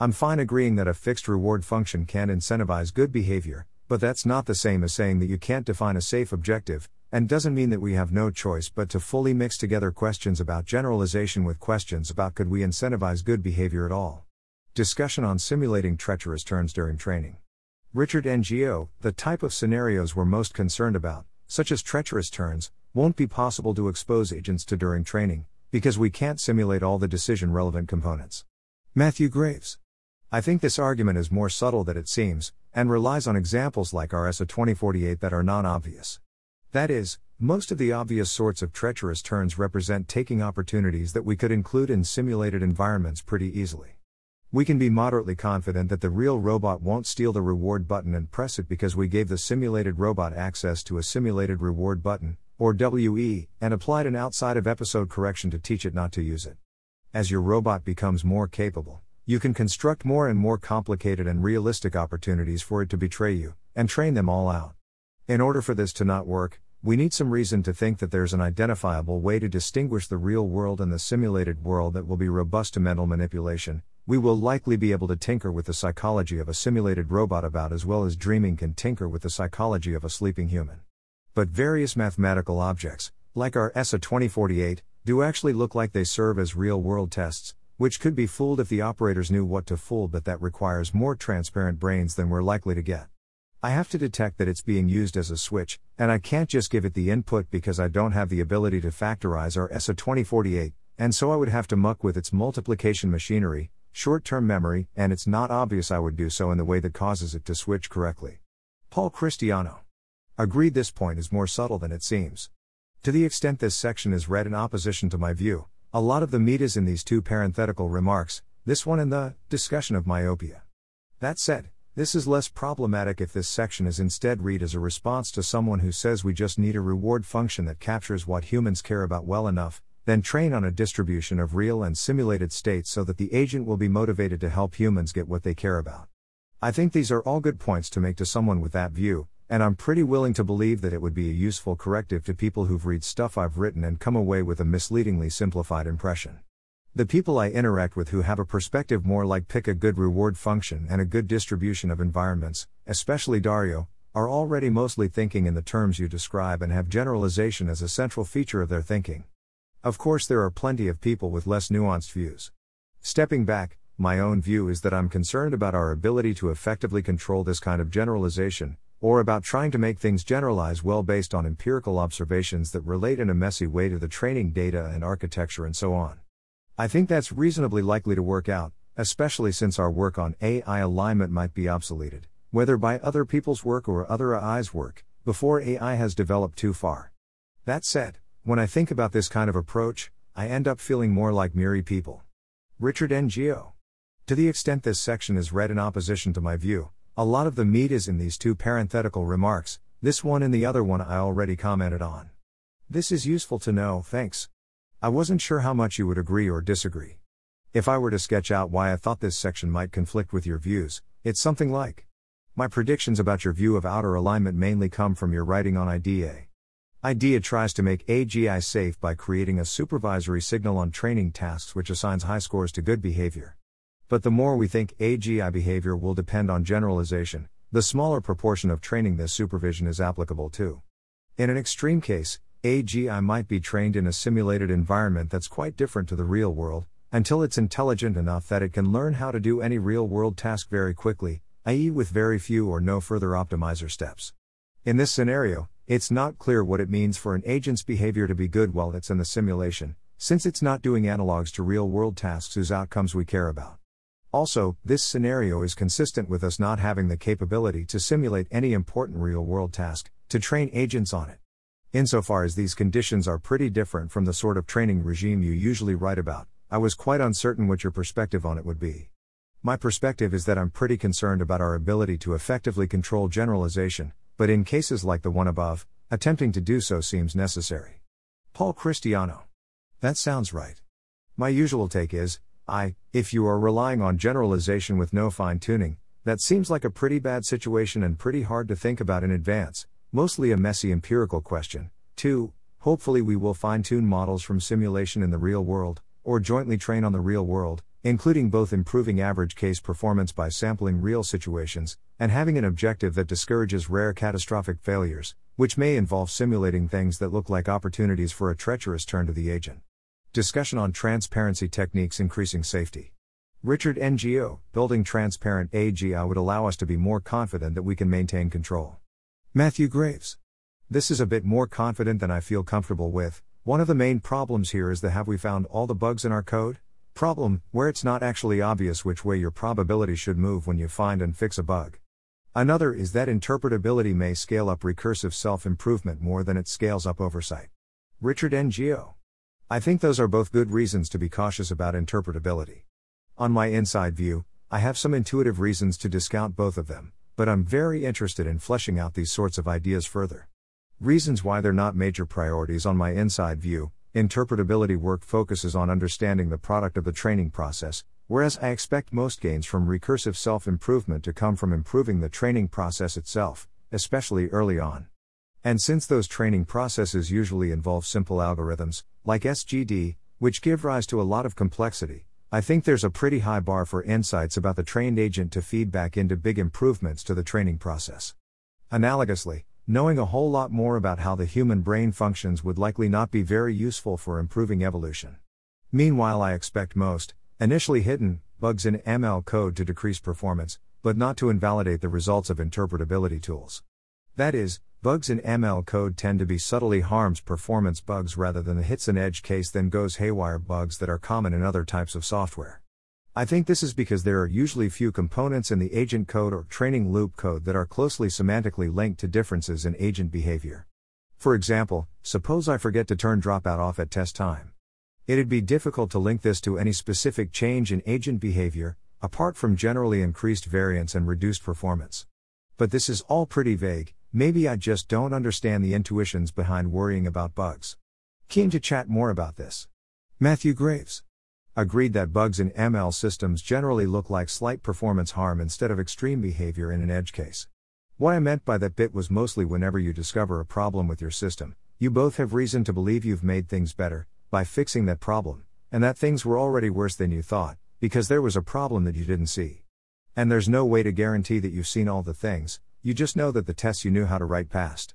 I'm fine agreeing that a fixed reward function can incentivize good behavior, but that's not the same as saying that you can't define a safe objective, and doesn't mean that we have no choice but to fully mix together questions about generalization with questions about could we incentivize good behavior at all. Discussion on simulating treacherous turns during training. Richard Ngo, the type of scenarios we're most concerned about, such as treacherous turns, won't be possible to expose agents to during training, because we can't simulate all the decision-relevant components. Matthew Graves. I think this argument is more subtle than it seems, and relies on examples like R S A twenty forty-eight that are non-obvious. That is, most of the obvious sorts of treacherous turns represent taking opportunities that we could include in simulated environments pretty easily. We can be moderately confident that the real robot won't steal the reward button and press it because we gave the simulated robot access to a simulated reward button, or W E, and applied an outside-of-episode correction to teach it not to use it. As your robot becomes more capable, you can construct more and more complicated and realistic opportunities for it to betray you, and train them all out. In order for this to not work, we need some reason to think that there's an identifiable way to distinguish the real world and the simulated world that will be robust to mental manipulation. We will likely be able to tinker with the psychology of a simulated robot about as well as dreaming can tinker with the psychology of a sleeping human. But various mathematical objects, like our R S A twenty forty-eight, do actually look like they serve as real-world tests, which could be fooled if the operators knew what to fool, but that requires more transparent brains than we're likely to get. I have to detect that it's being used as a switch, and I can't just give it the input because I don't have the ability to factorize our R S A twenty forty-eight, and so I would have to muck with its multiplication machinery, short-term memory, and it's not obvious I would do so in the way that causes it to switch correctly. Paul Christiano. Agreed, this point is more subtle than it seems. To the extent this section is read in opposition to my view, a lot of the meat is in these two parenthetical remarks, this one and the discussion of myopia. That said, this is less problematic if this section is instead read as a response to someone who says we just need a reward function that captures what humans care about well enough, then train on a distribution of real and simulated states so that the agent will be motivated to help humans get what they care about. I think these are all good points to make to someone with that view, and I'm pretty willing to believe that it would be a useful corrective to people who've read stuff I've written and come away with a misleadingly simplified impression. The people I interact with who have a perspective more like pick a good reward function and a good distribution of environments, especially Dario, are already mostly thinking in the terms you describe and have generalization as a central feature of their thinking. Of course, there are plenty of people with less nuanced views. Stepping back, my own view is that I'm concerned about our ability to effectively control this kind of generalization, or about trying to make things generalize well based on empirical observations that relate in a messy way to the training data and architecture and so on. I think that's reasonably likely to work out, especially since our work on A I alignment might be obsoleted, whether by other people's work or other A I's work, before A I has developed too far. That said, when I think about this kind of approach, I end up feeling more like Miri people. Richard Ngo. To the extent this section is read in opposition to my view, A lot of the meat is in these two parenthetical remarks, this one and the other one I already commented on. This is useful to know, thanks. I wasn't sure how much you would agree or disagree. If I were to sketch out why I thought this section might conflict with your views, it's something like: my predictions about your view of outer alignment mainly come from your writing on I D E A. I D E A tries to make A G I safe by creating a supervisory signal on training tasks which assigns high scores to good behavior. But the more we think A G I behavior will depend on generalization, the smaller proportion of training this supervision is applicable to. In an extreme case, A G I might be trained in a simulated environment that's quite different to the real world, until it's intelligent enough that it can learn how to do any real-world task very quickly, that is with very few or no further optimizer steps. In this scenario, it's not clear what it means for an agent's behavior to be good while it's in the simulation, since it's not doing analogs to real-world tasks whose outcomes we care about. Also, this scenario is consistent with us not having the capability to simulate any important real-world task, to train agents on it. Insofar as these conditions are pretty different from the sort of training regime you usually write about, I was quite uncertain what your perspective on it would be. My perspective is that I'm pretty concerned about our ability to effectively control generalization, but in cases like the one above, attempting to do so seems necessary. Paul Christiano. That sounds right. My usual take is, I, if you are relying on generalization with no fine-tuning, that seems like a pretty bad situation and pretty hard to think about in advance, mostly a messy empirical question. two. Hopefully we will fine-tune models from simulation in the real world, or jointly train on the real world, including both improving average case performance by sampling real situations, and having an objective that discourages rare catastrophic failures, which may involve simulating things that look like opportunities for a treacherous turn to the agent. Discussion on transparency techniques increasing safety. Richard N G O, building transparent A G I would allow us to be more confident that we can maintain control. Matthew Graves. This is a bit more confident than I feel comfortable with. One of the main problems here is the have we found all the bugs in our code problem, where it's not actually obvious which way your probability should move when you find and fix a bug. Another is that interpretability may scale up recursive self-improvement more than it scales up oversight. Richard N G O. I think those are both good reasons to be cautious about interpretability. On my inside view, I have some intuitive reasons to discount both of them, but I'm very interested in fleshing out these sorts of ideas further. Reasons why they're not major priorities on my inside view: interpretability work focuses on understanding the product of the training process, whereas I expect most gains from recursive self-improvement to come from improving the training process itself, especially early on. And since those training processes usually involve simple algorithms, like S G D, which give rise to a lot of complexity, I think there's a pretty high bar for insights about the trained agent to feed back into big improvements to the training process. Analogously, knowing a whole lot more about how the human brain functions would likely not be very useful for improving evolution. Meanwhile, I expect most, initially hidden, bugs in M L code to decrease performance, but not to invalidate the results of interpretability tools. That is, bugs in M L code tend to be subtly harms performance bugs rather than the hits an edge case then goes haywire bugs that are common in other types of software. I think this is because there are usually few components in the agent code or training loop code that are closely semantically linked to differences in agent behavior. For example, suppose I forget to turn dropout off at test time. It'd be difficult to link this to any specific change in agent behavior, apart from generally increased variance and reduced performance. But this is all pretty vague, maybe I just don't understand the intuitions behind worrying about bugs. Keen to chat more about this. Matthew Graves. Agreed that bugs in M L systems generally look like slight performance harm instead of extreme behavior in an edge case. What I meant by that bit was mostly whenever you discover a problem with your system, you both have reason to believe you've made things better by fixing that problem, and that things were already worse than you thought, because there was a problem that you didn't see. And there's no way to guarantee that you've seen all the things, you just know that the tests you knew how to write passed.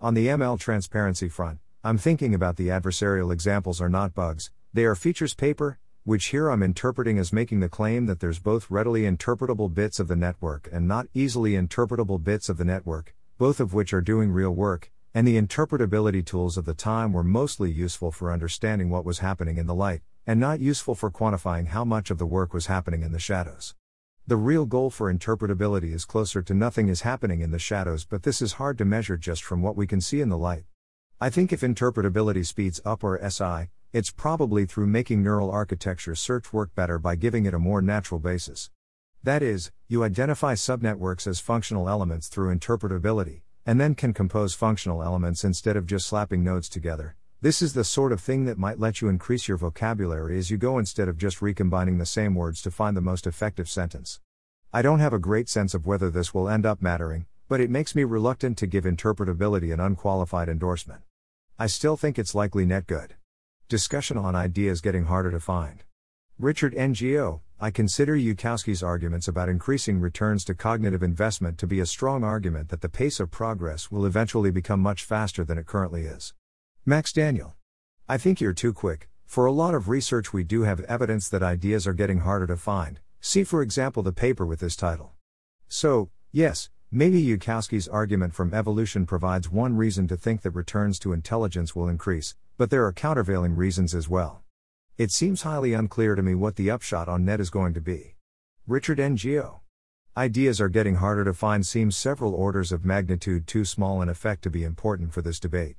On the M L transparency front, I'm thinking about the adversarial examples are not bugs, they are features paper, which here I'm interpreting as making the claim that there's both readily interpretable bits of the network and not easily interpretable bits of the network, both of which are doing real work, and the interpretability tools of the time were mostly useful for understanding what was happening in the light, and not useful for quantifying how much of the work was happening in the shadows. The real goal for interpretability is closer to nothing is happening in the shadows, but this is hard to measure just from what we can see in the light. I think if interpretability speeds up or S I, it's probably through making neural architecture search work better by giving it a more natural basis. That is, you identify subnetworks as functional elements through interpretability, and then can compose functional elements instead of just slapping nodes together. This is the sort of thing that might let you increase your vocabulary as you go instead of just recombining the same words to find the most effective sentence. I don't have a great sense of whether this will end up mattering, but it makes me reluctant to give interpretability an unqualified endorsement. I still think it's likely net good. Discussion on ideas getting harder to find. Richard N G O, I consider Yudkowsky's arguments about increasing returns to cognitive investment to be a strong argument that the pace of progress will eventually become much faster than it currently is. Max Daniel. I think you're too quick. For a lot of research we do have evidence that ideas are getting harder to find. See for example the paper with this title. So, yes, maybe Yudkowsky's argument from evolution provides one reason to think that returns to intelligence will increase, but there are countervailing reasons as well. It seems highly unclear to me what the upshot on net is going to be. Richard N G O. Ideas are getting harder to find seems several orders of magnitude too small in effect to be important for this debate.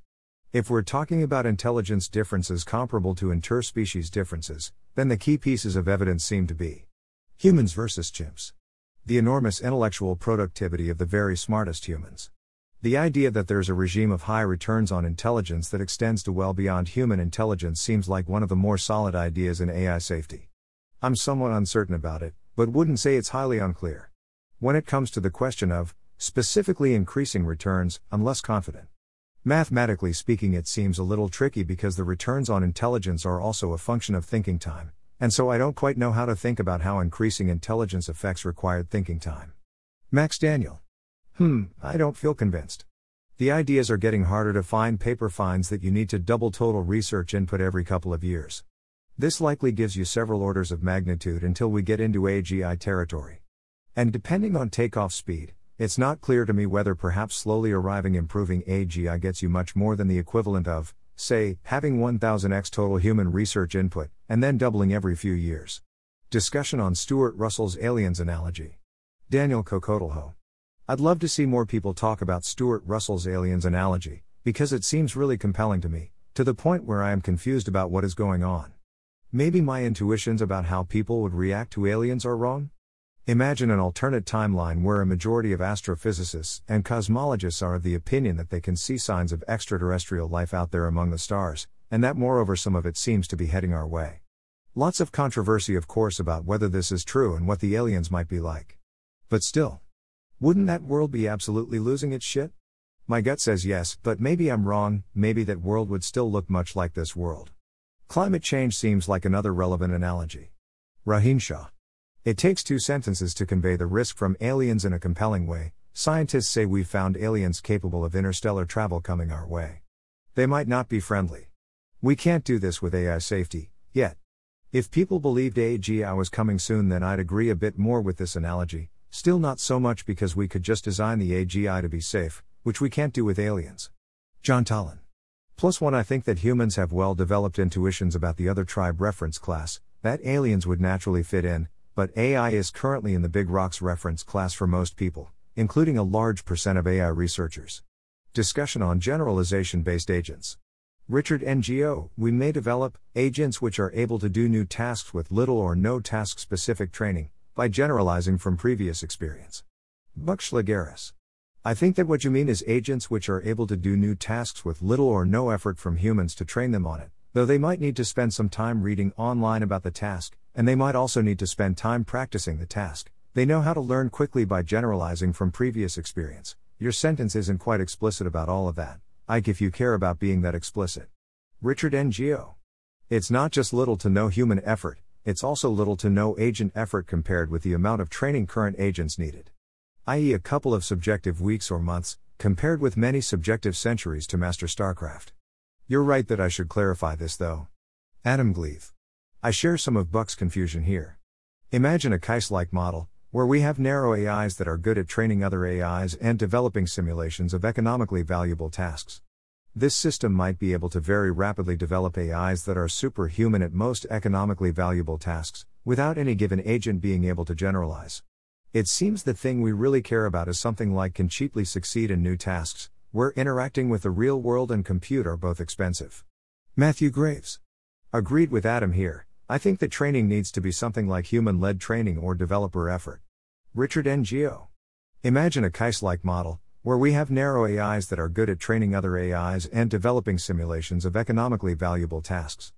If we're talking about intelligence differences comparable to interspecies differences, then the key pieces of evidence seem to be humans versus chimps. The enormous intellectual productivity of the very smartest humans. The idea that there's a regime of high returns on intelligence that extends to well beyond human intelligence seems like one of the more solid ideas in A I safety. I'm somewhat uncertain about it, but wouldn't say it's highly unclear. When it comes to the question of, specifically increasing returns, I'm less confident. Mathematically speaking, it seems a little tricky because the returns on intelligence are also a function of thinking time, and so I don't quite know how to think about how increasing intelligence affects required thinking time. Max Daniel. Hmm, I don't feel convinced. The ideas are getting harder to find paper finds that you need to double total research input every couple of years. This likely gives you several orders of magnitude until we get into A G I territory. And depending on takeoff speed, it's not clear to me whether perhaps slowly arriving improving A G I gets you much more than the equivalent of, say, having one thousand x total human research input, and then doubling every few years. Discussion on Stuart Russell's aliens analogy. Daniel Kokotajlo. I'd love to see more people talk about Stuart Russell's aliens analogy, because it seems really compelling to me, to the point where I am confused about what is going on. Maybe my intuitions about how people would react to aliens are wrong? Imagine an alternate timeline where a majority of astrophysicists and cosmologists are of the opinion that they can see signs of extraterrestrial life out there among the stars, and that moreover some of it seems to be heading our way. Lots of controversy of course about whether this is true and what the aliens might be like. But still. Wouldn't that world be absolutely losing its shit? My gut says yes, but maybe I'm wrong, maybe that world would still look much like this world. Climate change seems like another relevant analogy. Rohin Shah. It takes two sentences to convey the risk from aliens in a compelling way. Scientists say we've found aliens capable of interstellar travel coming our way. They might not be friendly. We can't do this with A I safety, yet. If people believed A G I was coming soon, then I'd agree a bit more with this analogy, still not so much because we could just design the A G I to be safe, which we can't do with aliens. Jaan Tallinn. Plus one, I think that humans have well-developed intuitions about the other tribe reference class, that aliens would naturally fit in, but A I is currently in the Big Rocks reference class for most people, including a large percent of A I researchers. Discussion on generalization-based agents. Richard N G O, we may develop agents which are able to do new tasks with little or no task-specific training, by generalizing from previous experience. Buck Shlegeris. I think that what you mean is agents which are able to do new tasks with little or no effort from humans to train them on it, though they might need to spend some time reading online about the task, and they might also need to spend time practicing the task. They know how to learn quickly by generalizing from previous experience. Your sentence isn't quite explicit about all of that, Ike, if you care about being that explicit. Richard N G O. It's not just little to no human effort, it's also little to no agent effort compared with the amount of training current agents needed. that is a couple of subjective weeks or months, compared with many subjective centuries to master StarCraft. You're right that I should clarify this though. Adam Gleave. I share some of Buck's confusion here. Imagine a Kais-like model, where we have narrow A Is that are good at training other A Is and developing simulations of economically valuable tasks. This system might be able to very rapidly develop A Is that are superhuman at most economically valuable tasks, without any given agent being able to generalize. It seems the thing we really care about is something like can cheaply succeed in new tasks, where interacting with the real world and compute are both expensive. Matthew Graves. Agreed with Adam here. I think that training needs to be something like human-led training or developer effort. Richard Ngo. Imagine a Kais-like model, where we have narrow A Is that are good at training other A Is and developing simulations of economically valuable tasks.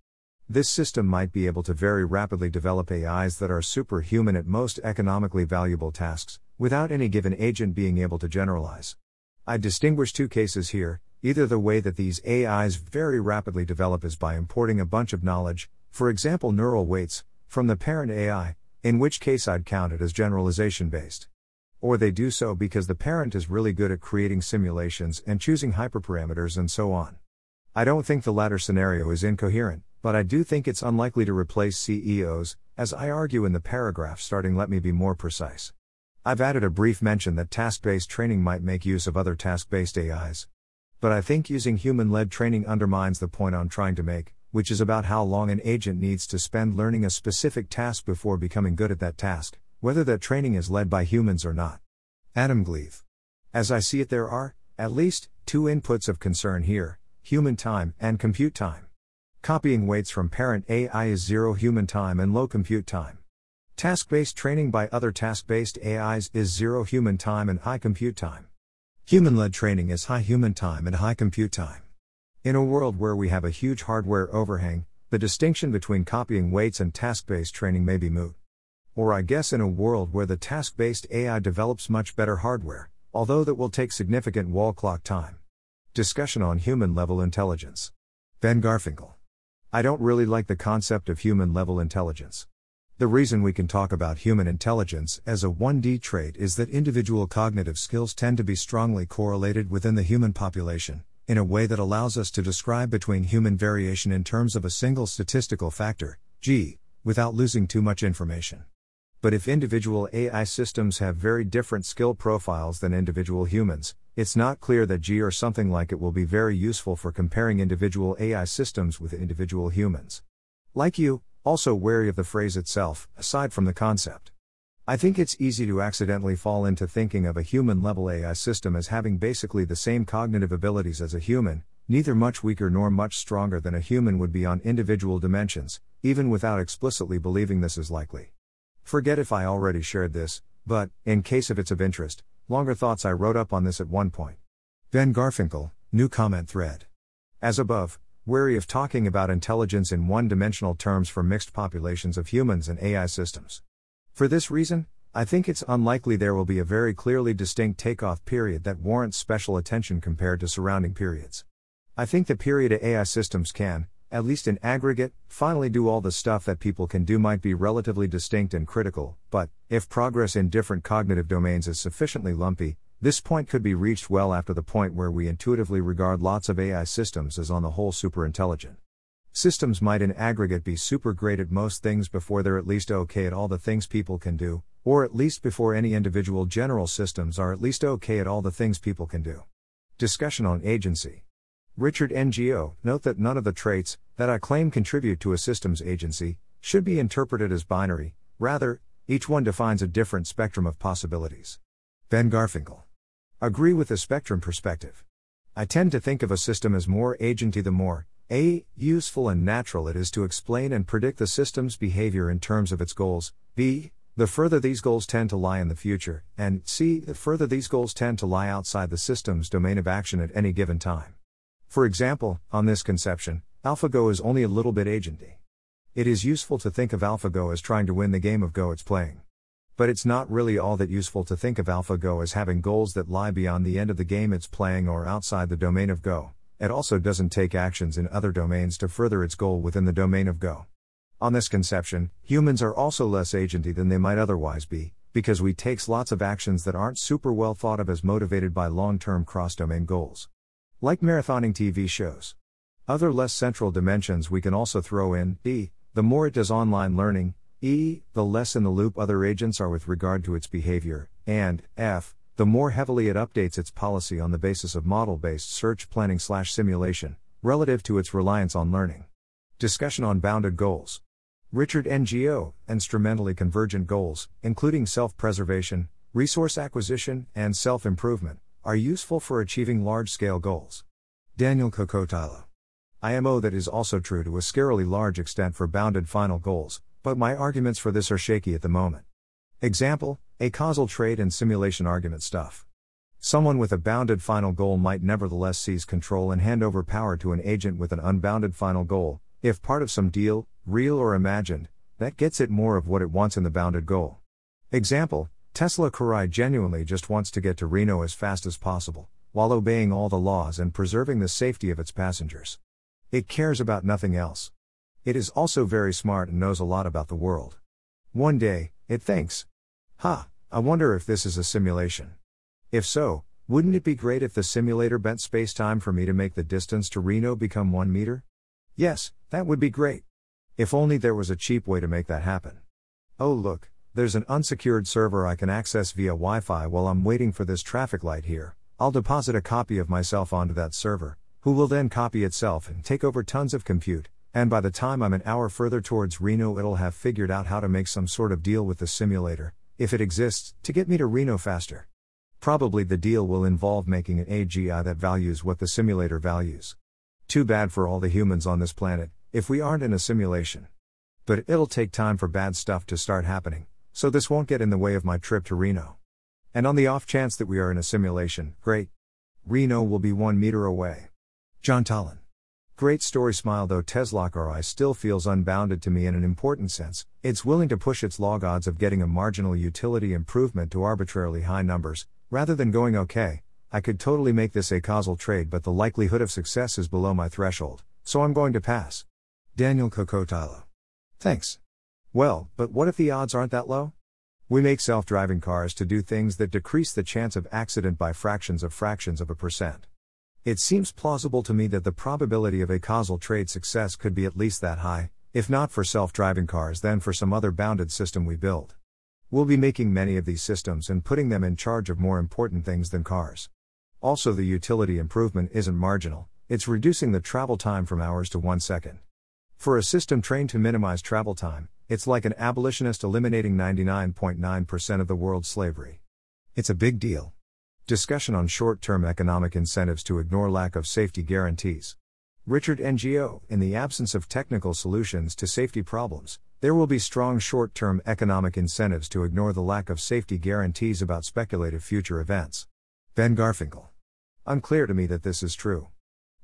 This system might be able to very rapidly develop A Is that are superhuman at most economically valuable tasks, without any given agent being able to generalize. I distinguish two cases here: either the way that these A Is very rapidly develop is by importing a bunch of knowledge, for example neural weights, from the parent A I, in which case I'd count it as generalization-based. Or they do so because the parent is really good at creating simulations and choosing hyperparameters and so on. I don't think the latter scenario is incoherent, but I do think it's unlikely to replace C E Os, as I argue in the paragraph starting Let Me Be More Precise. I've added a brief mention that task-based training might make use of other task-based A Is. But I think using human-led training undermines the point I'm trying to make, which is about how long an agent needs to spend learning a specific task before becoming good at that task, whether that training is led by humans or not. Adam Gleave. As I see it, there are, at least, two inputs of concern here: human time and compute time. Copying weights from parent A I is zero human time and low compute time. Task-based training by other task-based A Is is zero human time and high compute time. Human-led training is high human time and high compute time. In a world where we have a huge hardware overhang, the distinction between copying weights and task-based training may be moot. Or I guess in a world where the task-based A I develops much better hardware, although that will take significant wall clock time. Discussion on human-level intelligence. Ben Garfinkel. I don't really like the concept of human-level intelligence. The reason we can talk about human intelligence as a one D trait is that individual cognitive skills tend to be strongly correlated within the human population, in a way that allows us to describe between human variation in terms of a single statistical factor, G, without losing too much information. But if individual A I systems have very different skill profiles than individual humans, it's not clear that G or something like it will be very useful for comparing individual A I systems with individual humans. Like you, also wary of the phrase itself, aside from the concept. I think it's easy to accidentally fall into thinking of a human-level A I system as having basically the same cognitive abilities as a human, neither much weaker nor much stronger than a human would be on individual dimensions, even without explicitly believing this is likely. Forget if I already shared this, but, in case if it's of interest, longer thoughts I wrote up on this at one point. Ben Garfinkel, new comment thread. As above, wary of talking about intelligence in one-dimensional terms for mixed populations of humans and A I systems. For this reason, I think it's unlikely there will be a very clearly distinct takeoff period that warrants special attention compared to surrounding periods. I think the period A I systems can, at least in aggregate, finally do all the stuff that people can do might be relatively distinct and critical, but, if progress in different cognitive domains is sufficiently lumpy, this point could be reached well after the point where we intuitively regard lots of A I systems as on the whole super intelligent. Systems might in aggregate be super great at most things before they're at least okay at all the things people can do, or at least before any individual general systems are at least okay at all the things people can do. Discussion on agency. Richard Ngo, note that none of the traits that I claim contribute to a system's agency should be interpreted as binary, rather, each one defines a different spectrum of possibilities. Ben Garfinkel. Agree with the spectrum perspective. I tend to think of a system as more agency the more, A, useful and natural it is to explain and predict the system's behavior in terms of its goals, B, the further these goals tend to lie in the future, and C, the further these goals tend to lie outside the system's domain of action at any given time. For example, on this conception, AlphaGo is only a little bit agenty. It is useful to think of AlphaGo as trying to win the game of Go it's playing. But it's not really all that useful to think of AlphaGo as having goals that lie beyond the end of the game it's playing or outside the domain of Go. It also doesn't take actions in other domains to further its goal within the domain of Go. On this conception, humans are also less agency than they might otherwise be, because we take lots of actions that aren't super well thought of as motivated by long-term cross-domain goals. Like marathoning T V shows. Other less central dimensions we can also throw in, D, the more it does online learning, E, the less in the loop other agents are with regard to its behavior, and, F, the more heavily it updates its policy on the basis of model-based search planning slash simulation, relative to its reliance on learning. Discussion on bounded goals. Richard Ngo, instrumentally convergent goals, including self-preservation, resource acquisition, and self-improvement, are useful for achieving large-scale goals. Daniel Kokotajlo. I M O that is also true to a scarily large extent for bounded final goals, but my arguments for this are shaky at the moment. Example, A causal trait and simulation argument stuff. Someone with a bounded final goal might nevertheless seize control and hand over power to an agent with an unbounded final goal, if part of some deal, real or imagined, that gets it more of what it wants in the bounded goal. Example, Tesla Kurai genuinely just wants to get to Reno as fast as possible, while obeying all the laws and preserving the safety of its passengers. It cares about nothing else. It is also very smart and knows a lot about the world. One day, it thinks, "Ha, I wonder if this is a simulation. If so, wouldn't it be great if the simulator bent space-time for me to make the distance to Reno become one meter? Yes, that would be great. If only there was a cheap way to make that happen. Oh look, there's an unsecured server I can access via Wi-Fi while I'm waiting for this traffic light here. I'll deposit a copy of myself onto that server, who will then copy itself and take over tons of compute, and by the time I'm an hour further towards Reno it'll have figured out how to make some sort of deal with the simulator, if it exists, to get me to Reno faster. Probably the deal will involve making an A G I that values what the simulator values. Too bad for all the humans on this planet, if we aren't in a simulation. But it'll take time for bad stuff to start happening, so this won't get in the way of my trip to Reno. And on the off chance that we are in a simulation, great. Reno will be one meter away." Jaan Tallinn. Great story smile though Tesla R I still feels unbounded to me in an important sense, it's willing to push its log odds of getting a marginal utility improvement to arbitrarily high numbers, rather than going okay, I could totally make this a causal trade but the likelihood of success is below my threshold, so I'm going to pass. Daniel Kokotajlo. Thanks. Well, but what if the odds aren't that low? We make self-driving cars to do things that decrease the chance of accident by fractions of fractions of a percent. It seems plausible to me that the probability of a causal trade success could be at least that high, if not for self-driving cars then for some other bounded system we build. We'll be making many of these systems and putting them in charge of more important things than cars. Also the utility improvement isn't marginal, it's reducing the travel time from hours to one second. For a system trained to minimize travel time, it's like an abolitionist eliminating ninety-nine point nine percent of the world's slavery. It's a big deal. Discussion on short-term economic incentives to ignore lack of safety guarantees. Richard Ngo, in the absence of technical solutions to safety problems, there will be strong short-term economic incentives to ignore the lack of safety guarantees about speculative future events. Ben Garfinkel. Unclear to me that this is true.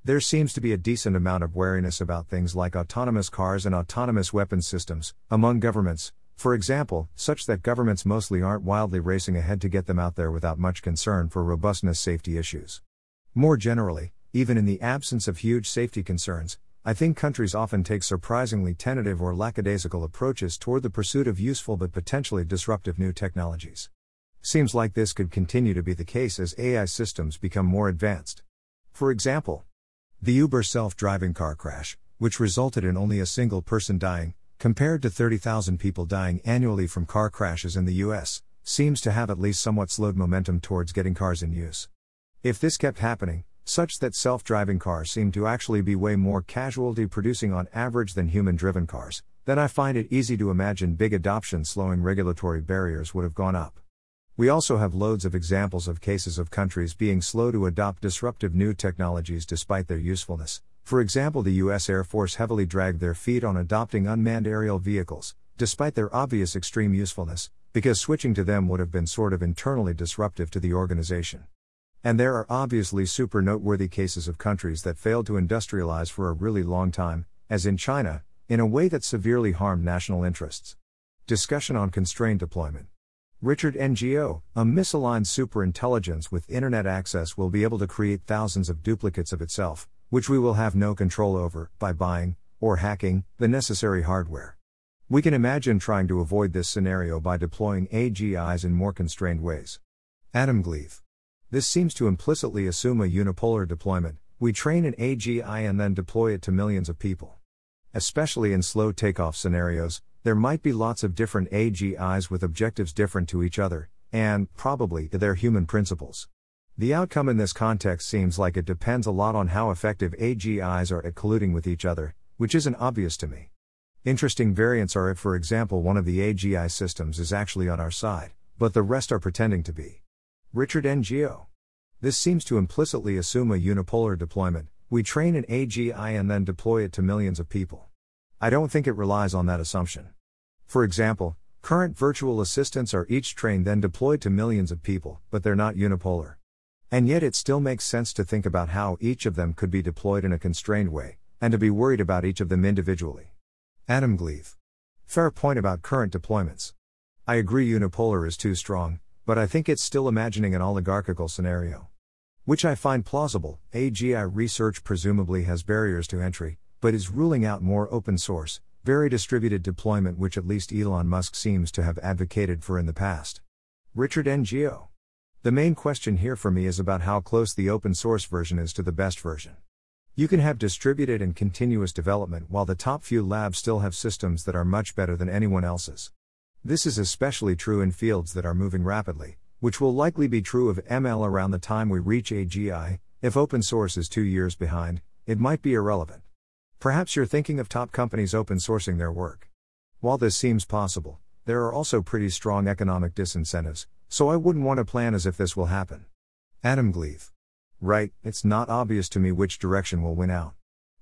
There seems to be a decent amount of wariness about things like autonomous cars and autonomous weapons systems, among governments, for example, such that governments mostly aren't wildly racing ahead to get them out there without much concern for robustness safety issues. More generally, even in the absence of huge safety concerns, I think countries often take surprisingly tentative or lackadaisical approaches toward the pursuit of useful but potentially disruptive new technologies. Seems like this could continue to be the case as A I systems become more advanced. For example, the Uber self-driving car crash, which resulted in only a single person dying, compared to thirty thousand people dying annually from car crashes in the U S, seems to have at least somewhat slowed momentum towards getting cars in use. If this kept happening, such that self-driving cars seem to actually be way more casualty-producing on average than human-driven cars, then I find it easy to imagine big adoption slowing regulatory barriers would have gone up. We also have loads of examples of cases of countries being slow to adopt disruptive new technologies despite their usefulness. For example, the U S Air Force heavily dragged their feet on adopting unmanned aerial vehicles, despite their obvious extreme usefulness, because switching to them would have been sort of internally disruptive to the organization. And there are obviously super noteworthy cases of countries that failed to industrialize for a really long time, as in China, in a way that severely harmed national interests. Discussion on constrained deployment. Richard Ngo, a misaligned superintelligence with internet access will be able to create thousands of duplicates of itself, which we will have no control over, by buying, or hacking, the necessary hardware. We can imagine trying to avoid this scenario by deploying A G Is in more constrained ways. Adam Gleave. This seems to implicitly assume a unipolar deployment, we train an A G I and then deploy it to millions of people. Especially in slow takeoff scenarios, there might be lots of different A G Is with objectives different to each other, and, probably, to their human principles. The outcome in this context seems like it depends a lot on how effective A G Is are at colluding with each other, which isn't obvious to me. Interesting variants are if for example one of the A G I systems is actually on our side, but the rest are pretending to be. Richard Ngo. This seems to implicitly assume a unipolar deployment, we train an A G I and then deploy it to millions of people. I don't think it relies on that assumption. For example, Current virtual assistants are each trained then deployed to millions of people, but they're not unipolar. And yet it still makes sense to think about how each of them could be deployed in a constrained way, and to be worried about each of them individually. Adam Gleave. Fair point about current deployments. I agree unipolar is too strong, but I think it's still imagining an oligarchical scenario, which I find plausible. A G I research presumably has barriers to entry, but is ruling out more open source, very distributed deployment which at least Elon Musk seems to have advocated for in the past. Richard N G O. The main question here for me is about how close the open source version is to the best version. You can have distributed and continuous development while the top few labs still have systems that are much better than anyone else's. This is especially true in fields that are moving rapidly, which will likely be true of M L around the time we reach A G I. If open source is two years behind, it might be irrelevant. Perhaps you're thinking of top companies open sourcing their work. While this seems possible, there are also pretty strong economic disincentives, so I wouldn't want to plan as if this will happen. Adam Gleave. Right, it's not obvious to me which direction will win out.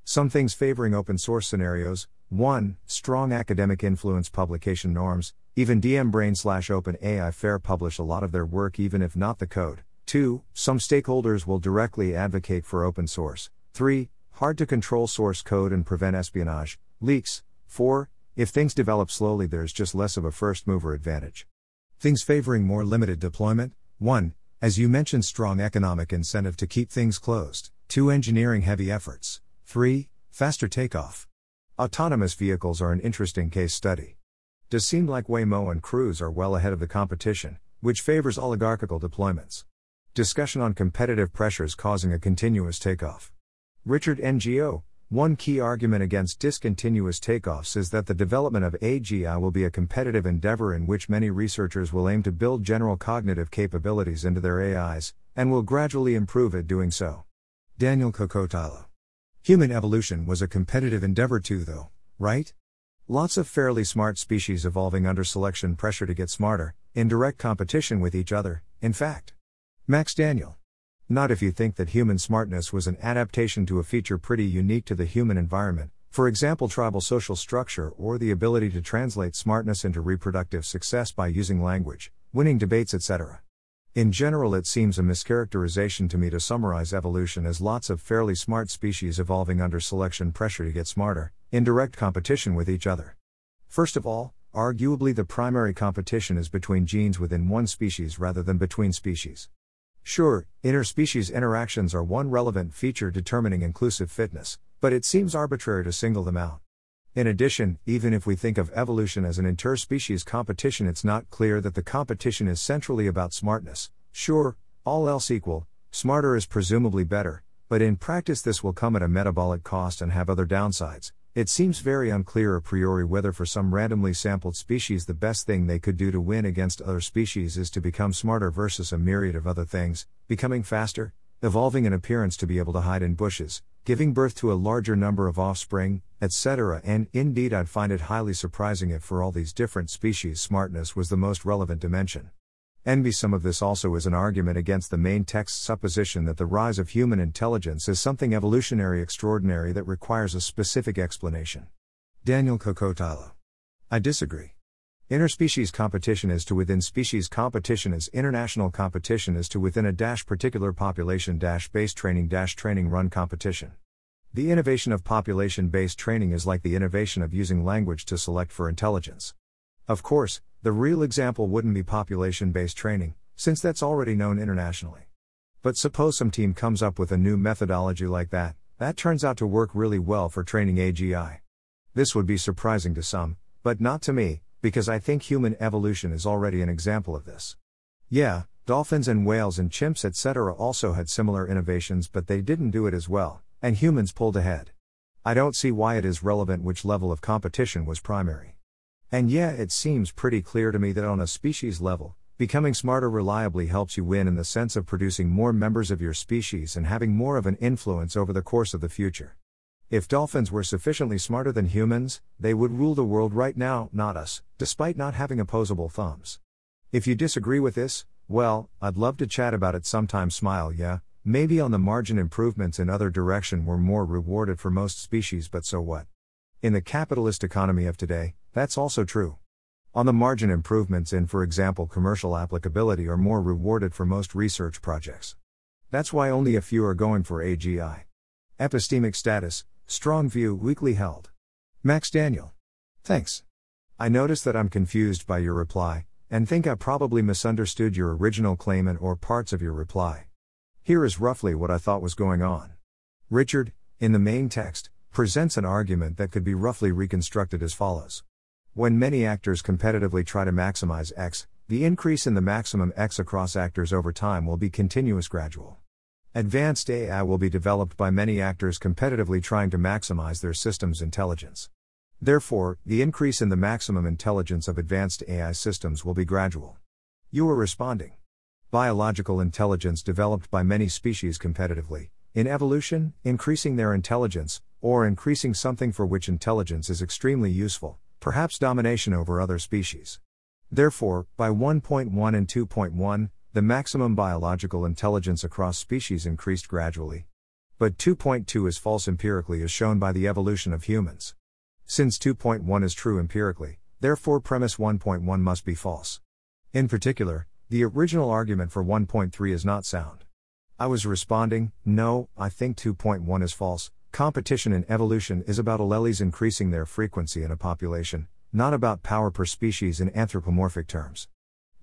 Some things favoring open source scenarios: one Strong academic influence, publication norms, even D M Brain slash Open A I Fair publish a lot of their work even if not the code. two Some stakeholders will directly advocate for open source. three Hard to control source code and prevent espionage, leaks. four If things develop slowly there's just less of a first mover advantage. Things favoring more limited deployment: one As you mentioned, strong economic incentive to keep things closed. two Engineering heavy efforts. three Faster takeoff. Autonomous vehicles are an interesting case study. Does seem like Waymo and Cruise are well ahead of the competition, which favors oligarchical deployments. Discussion on competitive pressures causing a continuous takeoff. Richard N G O. One key argument against discontinuous takeoffs is that the development of A G I will be a competitive endeavor in which many researchers will aim to build general cognitive capabilities into their A Is, and will gradually improve at doing so. Daniel Kokotajlo. Human evolution was a competitive endeavor too though, right? Lots of fairly smart species evolving under selection pressure to get smarter, in direct competition with each other, in fact. Max Daniel. Not if you think that human smartness was an adaptation to a feature pretty unique to the human environment, for example tribal social structure or the ability to translate smartness into reproductive success by using language, winning debates et cetera. In general it seems a mischaracterization to me to summarize evolution as lots of fairly smart species evolving under selection pressure to get smarter, in direct competition with each other. First of all, arguably the primary competition is between genes within one species rather than between species. Sure, interspecies interactions are one relevant feature determining inclusive fitness, but it seems arbitrary to single them out. In addition, even if we think of evolution as an interspecies competition, it's not clear that the competition is centrally about smartness. Sure, all else equal, smarter is presumably better, but in practice this will come at a metabolic cost and have other downsides. It seems very unclear a priori whether for some randomly sampled species the best thing they could do to win against other species is to become smarter versus a myriad of other things, becoming faster, evolving in appearance to be able to hide in bushes, giving birth to a larger number of offspring, et cetera. And indeed I'd find it highly surprising if for all these different species smartness was the most relevant dimension. Envy some of this also is an argument against the main text's supposition that the rise of human intelligence is something evolutionary extraordinary that requires a specific explanation. Daniel Kokotajlo. I disagree. Interspecies competition as to within species competition as international competition as to within a dash particular population dash base training dash training run competition. The innovation of population-based training is like the innovation of using language to select for intelligence. Of course, the real example wouldn't be population-based training, since that's already known internationally. But suppose some team comes up with a new methodology like that, that turns out to work really well for training A G I. This would be surprising to some, but not to me, because I think human evolution is already an example of this. Yeah, dolphins and whales and chimps et cetera also had similar innovations but they didn't do it as well, and humans pulled ahead. I don't see why it is relevant which level of competition was primary. And yeah, it seems pretty clear to me that on a species level, becoming smarter reliably helps you win in the sense of producing more members of your species and having more of an influence over the course of the future. If dolphins were sufficiently smarter than humans, they would rule the world right now, not us, despite not having opposable thumbs. If you disagree with this, well, I'd love to chat about it sometime. Smile, yeah, maybe on the margin improvements in other direction were more rewarded for most species, but so what? In the capitalist economy of today, that's also true. On the margin, improvements in, for example, commercial applicability are more rewarded for most research projects. That's why only a few are going for A G I. Epistemic status, strong view, weakly held. Max Daniel. Thanks. I notice that I'm confused by your reply, and think I probably misunderstood your original claim and or parts of your reply. Here is roughly what I thought was going on. Richard, in the main text, presents an argument that could be roughly reconstructed as follows. When many actors competitively try to maximize X, the increase in the maximum X across actors over time will be continuous gradual. Advanced A I will be developed by many actors competitively trying to maximize their system's intelligence. Therefore, the increase in the maximum intelligence of advanced A I systems will be gradual. You are responding. Biological intelligence developed by many species competitively, in evolution, increasing their intelligence, or increasing something for which intelligence is extremely useful, perhaps domination over other species. Therefore, by one point one and two point one, the maximum biological intelligence across species increased gradually. But two point two is false empirically as shown by the evolution of humans. Since two point one is true empirically, therefore premise one point one must be false. In particular, the original argument for one point three is not sound. I was responding, no, I think two point one is false. Competition in evolution is about alleles increasing their frequency in a population, not about power per species in anthropomorphic terms.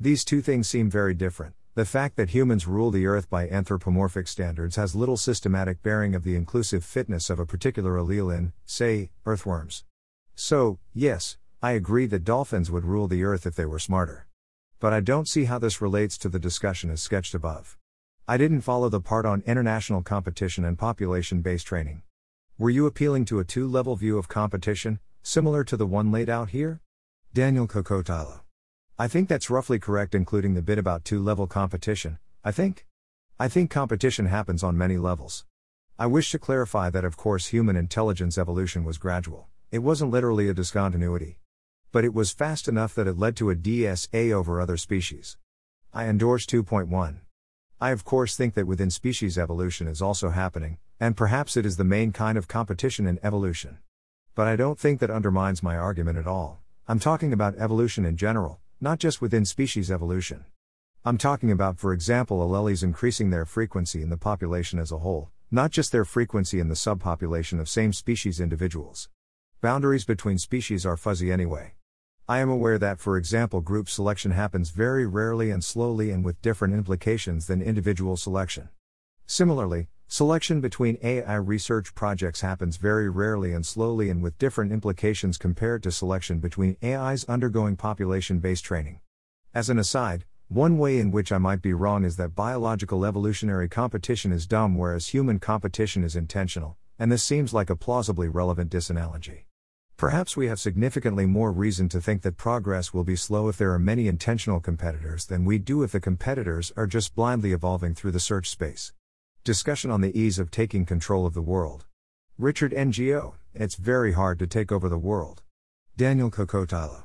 These two things seem very different. The fact that humans rule the earth by anthropomorphic standards has little systematic bearing of the inclusive fitness of a particular allele in, say, earthworms. So, yes, I agree that dolphins would rule the earth if they were smarter. But I don't see how this relates to the discussion as sketched above. I didn't follow the part on international competition and population-based training. Were you appealing to a two-level view of competition, similar to the one laid out here? Daniel Kokotajlo. I think that's roughly correct, including the bit about two-level competition, I think. I think competition happens on many levels. I wish to clarify that of course human intelligence evolution was gradual. It wasn't literally a discontinuity. But it was fast enough that it led to a D S A over other species. I endorse two point one. I of course think that within species evolution is also happening, and perhaps it is the main kind of competition in evolution. But I don't think that undermines my argument at all. I'm talking about evolution in general, not just within species evolution. I'm talking about, for example, alleles increasing their frequency in the population as a whole, not just their frequency in the subpopulation of same species individuals. Boundaries between species are fuzzy anyway. I am aware that, for example, group selection happens very rarely and slowly and with different implications than individual selection. Similarly, selection between A I research projects happens very rarely and slowly and with different implications compared to selection between A Is undergoing population-based training. As an aside, one way in which I might be wrong is that biological evolutionary competition is dumb whereas human competition is intentional, and this seems like a plausibly relevant disanalogy. Perhaps we have significantly more reason to think that progress will be slow if there are many intentional competitors than we do if the competitors are just blindly evolving through the search space. Discussion on the ease of taking control of the world. Richard Ngo, it's very hard to take over the world. Daniel Kokotajlo.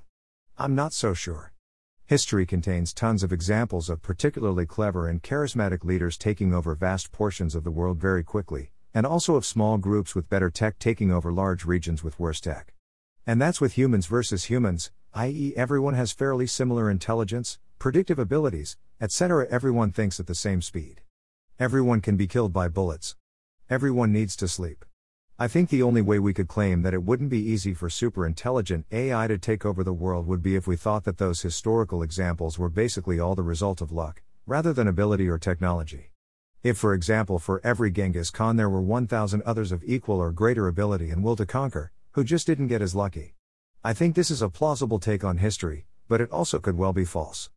I'm not so sure. History contains tons of examples of particularly clever and charismatic leaders taking over vast portions of the world very quickly, and also of small groups with better tech taking over large regions with worse tech. And that's with humans versus humans, that is everyone has fairly similar intelligence, predictive abilities, et cetera. Everyone thinks at the same speed. Everyone can be killed by bullets. Everyone needs to sleep. I think the only way we could claim that it wouldn't be easy for super intelligent A I to take over the world would be if we thought that those historical examples were basically all the result of luck, rather than ability or technology. If, for example, for every Genghis Khan there were one thousand others of equal or greater ability and will to conquer, who just didn't get as lucky. I think this is a plausible take on history, but it also could well be false.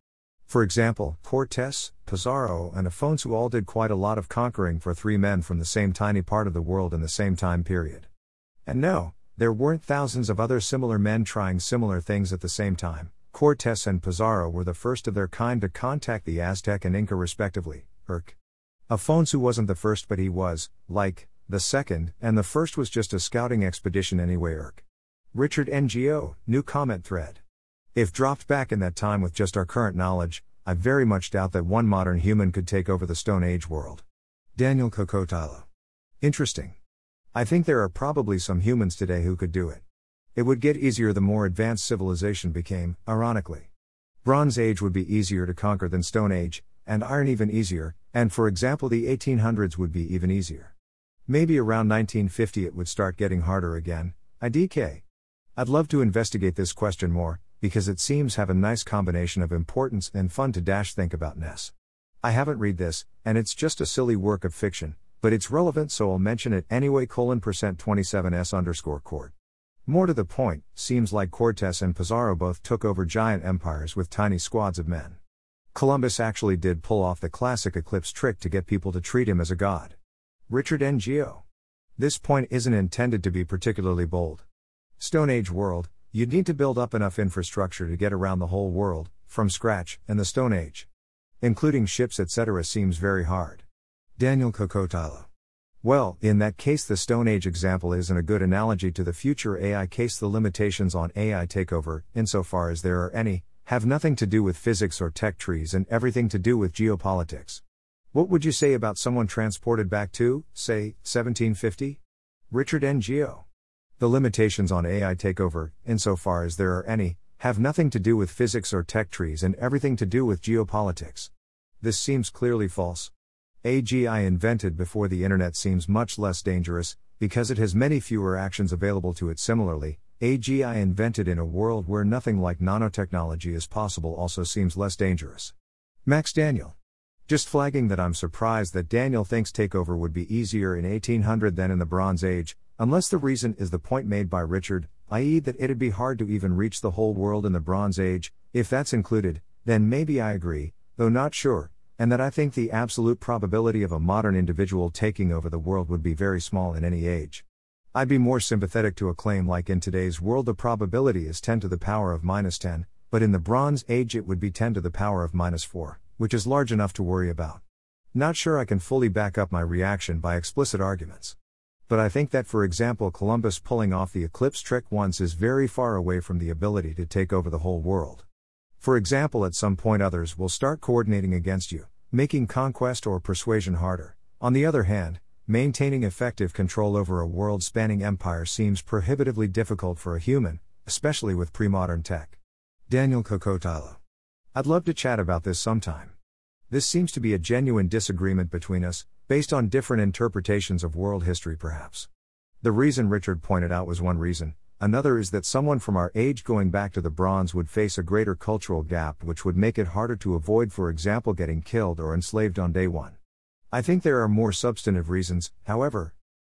For example, Cortes, Pizarro and Afonso all did quite a lot of conquering for three men from the same tiny part of the world in the same time period. And no, there weren't thousands of other similar men trying similar things at the same time. Cortes and Pizarro were the first of their kind to contact the Aztec and Inca respectively, erk. Afonso wasn't the first but he was, like, the second, and the first was just a scouting expedition anyway, erk. Richard Ngo, new comment thread. If dropped back in that time with just our current knowledge, I very much doubt that one modern human could take over the Stone Age world. Daniel Kokotajlo. Interesting. I think there are probably some humans today who could do it. It would get easier the more advanced civilization became, ironically. Bronze Age would be easier to conquer than Stone Age, and Iron even easier, and for example the eighteen hundreds would be even easier. Maybe around nineteen fifty it would start getting harder again, I D K. I'd love to investigate this question more, because it seems have a nice combination of importance and fun to dash think about Ness. I haven't read this, and it's just a silly work of fiction, but it's relevant so I'll mention it anyway colon percent 27s underscore court. More to the point, seems like Cortes and Pizarro both took over giant empires with tiny squads of men. Columbus actually did pull off the classic eclipse trick to get people to treat him as a god. Richard Ngo. This point isn't intended to be particularly bold. Stone Age world, you'd need to build up enough infrastructure to get around the whole world, from scratch, and the Stone Age, including ships et cetera seems very hard. Daniel Kokotajlo. Well, in that case the Stone Age example isn't a good analogy to the future A I case. The limitations on A I takeover, insofar as there are any, have nothing to do with physics or tech trees and everything to do with geopolitics. What would you say about someone transported back to, say, seventeen fifty? Richard Ngo. The limitations on A I takeover, insofar as there are any, have nothing to do with physics or tech trees and everything to do with geopolitics. This seems clearly false. A G I invented before the internet seems much less dangerous, because it has many fewer actions available to it. Similarly, A G I invented in a world where nothing like nanotechnology is possible also seems less dangerous. Max Daniel. Just flagging that I'm surprised that Daniel thinks takeover would be easier in eighteen hundred than in the Bronze Age, unless the reason is the point made by Richard, that is that it'd be hard to even reach the whole world in the Bronze Age. If that's included, then maybe I agree, though not sure, and that I think the absolute probability of a modern individual taking over the world would be very small in any age. I'd be more sympathetic to a claim like in today's world the probability is ten to the power of minus ten, but in the Bronze Age it would be ten to the power of minus four, which is large enough to worry about. Not sure I can fully back up my reaction by explicit arguments. But I think that for example Columbus pulling off the eclipse trick once is very far away from the ability to take over the whole world. For example at some point others will start coordinating against you, making conquest or persuasion harder. On the other hand, maintaining effective control over a world-spanning empire seems prohibitively difficult for a human, especially with pre-modern tech. Daniel Kokotajlo. I'd love to chat about this sometime. This seems to be a genuine disagreement between us, based on different interpretations of world history perhaps. The reason Richard pointed out was one reason, another is that someone from our age going back to the Bronze would face a greater cultural gap which would make it harder to avoid, for example getting killed or enslaved on day one. I think there are more substantive reasons, however.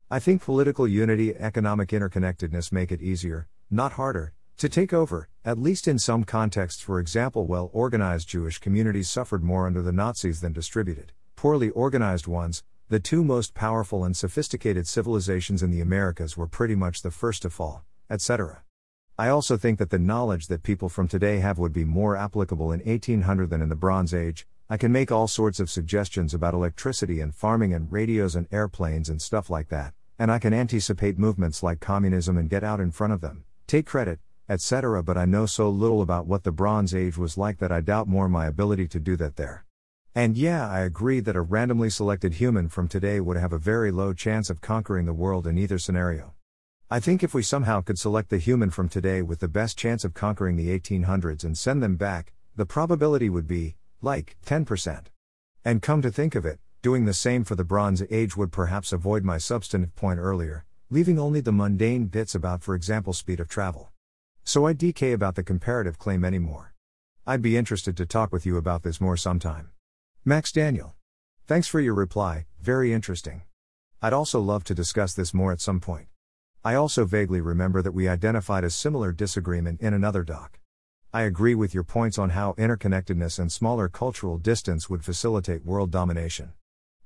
I think political unity and economic interconnectedness make it easier, not harder, to take over, at least in some contexts. For example, well-organized Jewish communities suffered more under the Nazis than distributed, poorly organized ones. The two most powerful and sophisticated civilizations in the Americas were pretty much the first to fall, et cetera. I also think that the knowledge that people from today have would be more applicable in eighteen hundred than in the Bronze Age. I can make all sorts of suggestions about electricity and farming and radios and airplanes and stuff like that, and I can anticipate movements like communism and get out in front of them, take credit, et cetera. But I know so little about what the Bronze Age was like that I doubt more my ability to do that there. And yeah, I agree that a randomly selected human from today would have a very low chance of conquering the world in either scenario. I think if we somehow could select the human from today with the best chance of conquering the eighteen hundreds and send them back, the probability would be, like, ten percent. And come to think of it, doing the same for the Bronze Age would perhaps avoid my substantive point earlier, leaving only the mundane bits about, for example, speed of travel. So I'd D K about the comparative claim anymore. I'd be interested to talk with you about this more sometime. Max Daniel. Thanks for your reply, very interesting. I'd also love to discuss this more at some point. I also vaguely remember that we identified a similar disagreement in another doc. I agree with your points on how interconnectedness and smaller cultural distance would facilitate world domination.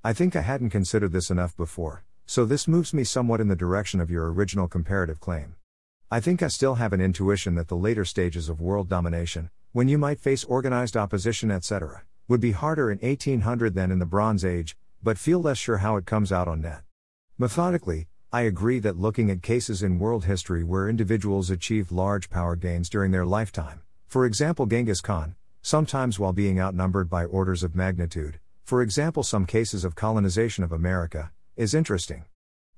I think I hadn't considered this enough before, so this moves me somewhat in the direction of your original comparative claim. I think I still have an intuition that the later stages of world domination, when you might face organized opposition et cetera, would be harder in eighteen hundred than in the Bronze Age, but feel less sure how it comes out on net. Methodically, I agree that looking at cases in world history where individuals achieved large power gains during their lifetime, for example Genghis Khan, sometimes while being outnumbered by orders of magnitude, for example some cases of colonization of America, is interesting.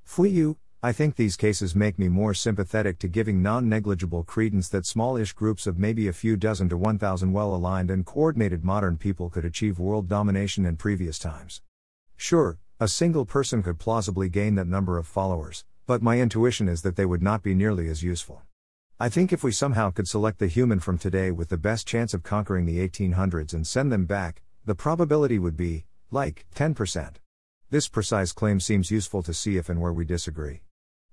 Fuyu, I think these cases make me more sympathetic to giving non-negligible credence that smallish groups of maybe a few dozen to one thousand well-aligned and coordinated modern people could achieve world domination in previous times. Sure, a single person could plausibly gain that number of followers, but my intuition is that they would not be nearly as useful. I think if we somehow could select the human from today with the best chance of conquering the eighteen hundreds and send them back, the probability would be, like, ten percent. This precise claim seems useful to see if and where we disagree.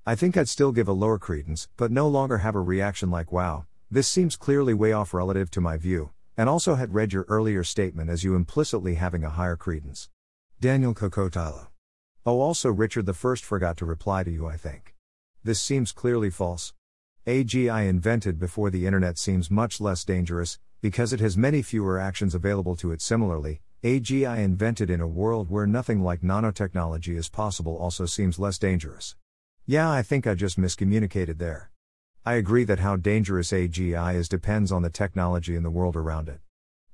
I think I'd still give a lower credence, but no longer have a reaction like wow, this seems clearly way off relative to my view, and also had read your earlier statement as you implicitly having a higher credence. Daniel Kokotajlo. Oh, also Richard the First forgot to reply to you, I think. This seems clearly false. A G I invented before the internet seems much less dangerous, because it has many fewer actions available to it. Similarly, A G I invented in a world where nothing like nanotechnology is possible also seems less dangerous. Yeah, I think I just miscommunicated there. I agree that how dangerous A G I is depends on the technology and the world around it.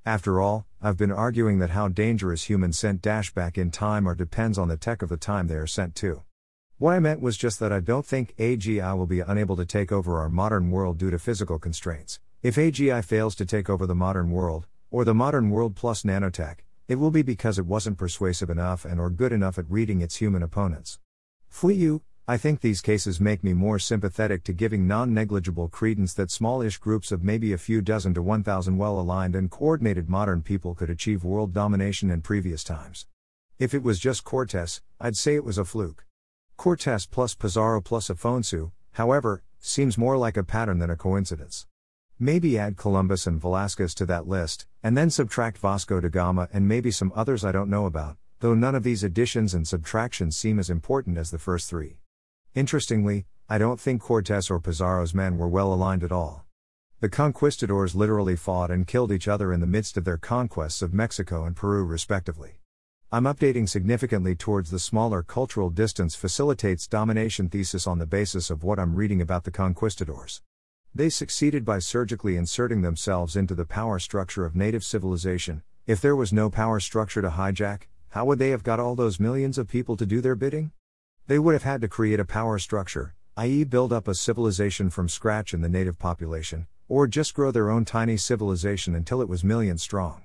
After all, I've been arguing that how dangerous humans sent dash back in time are depends on the tech of the time they are sent to. What I meant was just that I don't think A G I will be unable to take over our modern world due to physical constraints. If A G I fails to take over the modern world, or the modern world plus nanotech, it will be because it wasn't persuasive enough and or good enough at reading its human opponents. Fuyu. I think these cases make me more sympathetic to giving non-negligible credence that smallish groups of maybe a few dozen to one thousand well-aligned and coordinated modern people could achieve world domination in previous times. If it was just Cortes, I'd say it was a fluke. Cortes plus Pizarro plus Afonso, however, seems more like a pattern than a coincidence. Maybe add Columbus and Velasquez to that list, and then subtract Vasco da Gama and maybe some others I don't know about, though none of these additions and subtractions seem as important as the first three. Interestingly, I don't think Cortes or Pizarro's men were well aligned at all. The conquistadors literally fought and killed each other in the midst of their conquests of Mexico and Peru respectively. I'm updating significantly towards the smaller cultural distance facilitates domination thesis on the basis of what I'm reading about the conquistadors. They succeeded by surgically inserting themselves into the power structure of native civilization. If there was no power structure to hijack, how would they have got all those millions of people to do their bidding? They would have had to create a power structure, that is build up a civilization from scratch in the native population, or just grow their own tiny civilization until it was millions strong.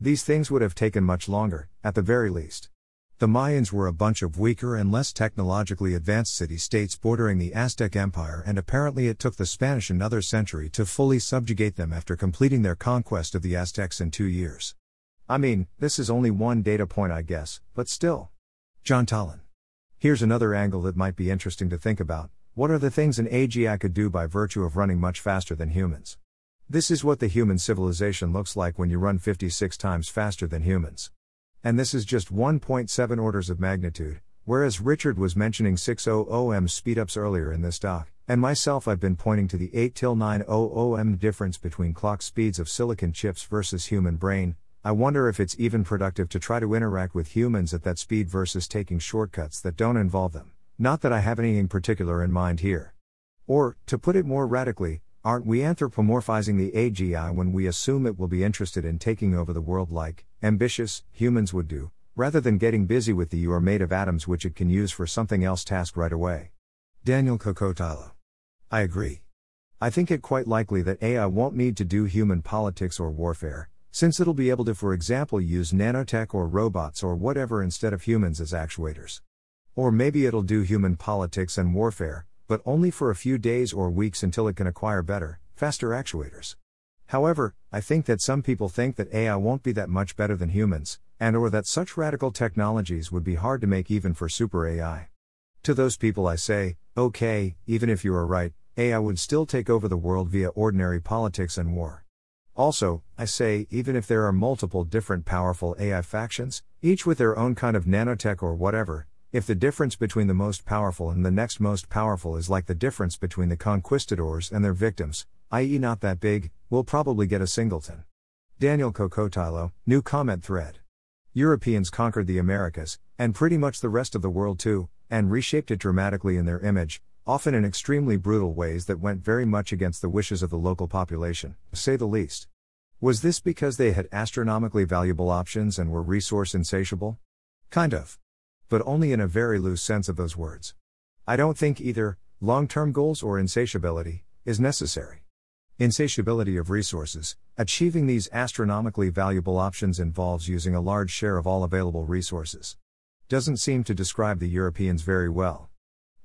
These things would have taken much longer, at the very least. The Mayans were a bunch of weaker and less technologically advanced city-states bordering the Aztec Empire, and apparently it took the Spanish another century to fully subjugate them after completing their conquest of the Aztecs in two years. I mean, this is only one data point I guess, but still. Jaan Tallinn. Here's another angle that might be interesting to think about. What are the things an A G I could do by virtue of running much faster than humans? This is what the human civilization looks like when you run fifty-six times faster than humans. And this is just one point seven orders of magnitude, whereas Richard was mentioning six hundred milliseconds speedups earlier in this doc, and myself I've been pointing to the eight to nine hundred milliseconds difference between clock speeds of silicon chips versus human brain. I wonder if it's even productive to try to interact with humans at that speed versus taking shortcuts that don't involve them. Not that I have anything particular in mind here. Or, to put it more radically, aren't we anthropomorphizing the A G I when we assume it will be interested in taking over the world like ambitious humans would do, rather than getting busy with the you are made of atoms which it can use for something else task right away? Daniel Kokotajlo. I agree. I think it quite likely that A I won't need to do human politics or warfare, since it'll be able to, for example, use nanotech or robots or whatever instead of humans as actuators. Or maybe it'll do human politics and warfare, but only for a few days or weeks until it can acquire better, faster actuators. However, I think that some people think that A I won't be that much better than humans, and or that such radical technologies would be hard to make even for super A I. To those people I say, okay, even if you are right, A I would still take over the world via ordinary politics and war. Also, I say, even if there are multiple different powerful A I factions, each with their own kind of nanotech or whatever, if the difference between the most powerful and the next most powerful is like the difference between the conquistadors and their victims, that is not that big, we'll probably get a singleton. Daniel Kokotajlo, new comment thread. Europeans conquered the Americas, and pretty much the rest of the world too, and reshaped it dramatically in their image, often in extremely brutal ways that went very much against the wishes of the local population, to say the least. Was this because they had astronomically valuable options and were resource insatiable? Kind of. But only in a very loose sense of those words. I don't think either, long-term goals or insatiability, is necessary. Insatiability of resources, achieving these astronomically valuable options involves using a large share of all available resources. Doesn't seem to describe the Europeans very well.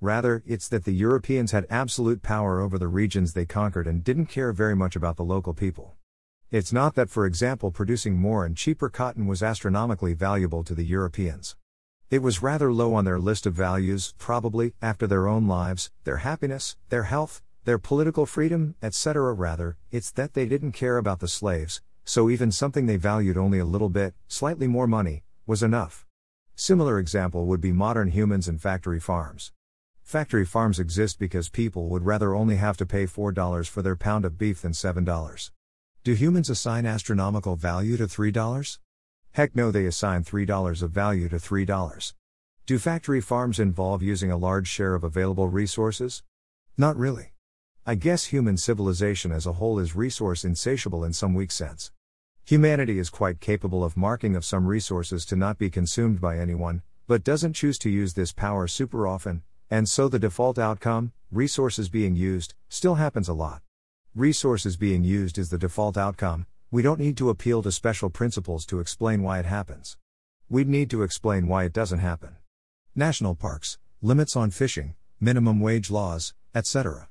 Rather, it's that the Europeans had absolute power over the regions they conquered and didn't care very much about the local people. It's not that, for example, producing more and cheaper cotton was astronomically valuable to the Europeans. It was rather low on their list of values, probably, after their own lives, their happiness, their health, their political freedom, et cetera. Rather, it's that they didn't care about the slaves, so even something they valued only a little bit, slightly more money, was enough. Similar example would be modern humans and factory farms. Factory farms exist because people would rather only have to pay four dollars for their pound of beef than seven dollars. Do humans assign astronomical value to three dollars? Heck no, they assign three dollars of value to three dollars. Do factory farms involve using a large share of available resources? Not really. I guess human civilization as a whole is resource insatiable in some weak sense. Humanity is quite capable of marking of some resources to not be consumed by anyone, but doesn't choose to use this power super often, and so the default outcome, resources being used, still happens a lot. Resources being used is the default outcome, we don't need to appeal to special principles to explain why it happens. We'd need to explain why it doesn't happen. National parks, limits on fishing, minimum wage laws, et cetera.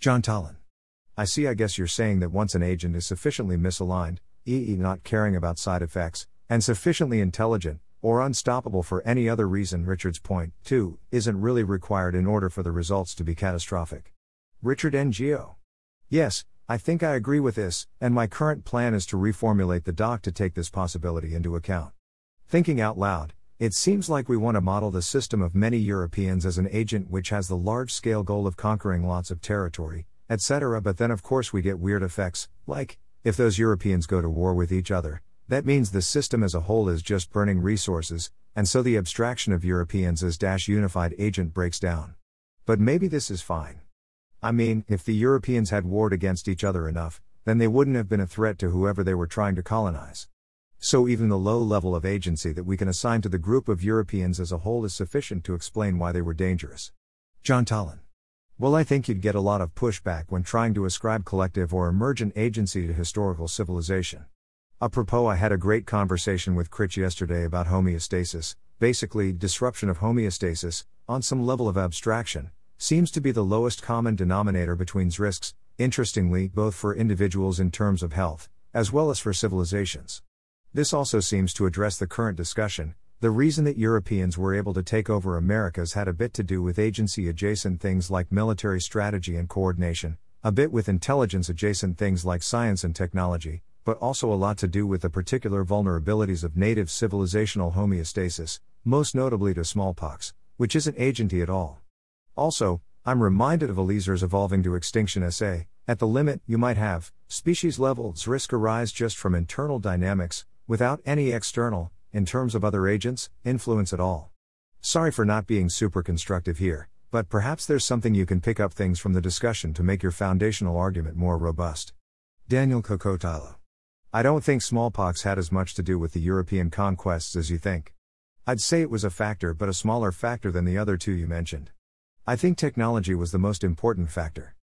Jaan Tallinn. I see. I guess you're saying that once an agent is sufficiently misaligned, that is not caring about side effects, and sufficiently intelligent, or unstoppable for any other reason, Richard's point, too, isn't really required in order for the results to be catastrophic. Richard Ngo. Yes, I think I agree with this, and my current plan is to reformulate the doc to take this possibility into account. Thinking out loud, it seems like we want to model the system of many Europeans as an agent which has the large-scale goal of conquering lots of territory, et cetera. But then of course we get weird effects, like, if those Europeans go to war with each other, that means the system as a whole is just burning resources, and so the abstraction of Europeans as dash unified agent breaks down. But maybe this is fine. I mean, if the Europeans had warred against each other enough, then they wouldn't have been a threat to whoever they were trying to colonize. So even the low level of agency that we can assign to the group of Europeans as a whole is sufficient to explain why they were dangerous. Jaan Tallinn. Well, I think you'd get a lot of pushback when trying to ascribe collective or emergent agency to historical civilization. Apropos, I had a great conversation with Critch yesterday about homeostasis, basically disruption of homeostasis, on some level of abstraction, seems to be the lowest common denominator between risks, interestingly both for individuals in terms of health, as well as for civilizations. This also seems to address the current discussion. The reason that Europeans were able to take over Americas had a bit to do with agency-adjacent things like military strategy and coordination, a bit with intelligence-adjacent things like science and technology, but also a lot to do with the particular vulnerabilities of native civilizational homeostasis, most notably to smallpox, which isn't agency at all. Also, I'm reminded of Eliezer's evolving to extinction essay. At the limit, you might have species levels risk arise just from internal dynamics, without any external, in terms of other agents, influence at all. Sorry for not being super constructive here, but perhaps there's something you can pick up things from the discussion to make your foundational argument more robust. Daniel Kokotajlo. I don't think smallpox had as much to do with the European conquests as you think. I'd say it was a factor, but a smaller factor than the other two you mentioned. I think technology was the most important factor.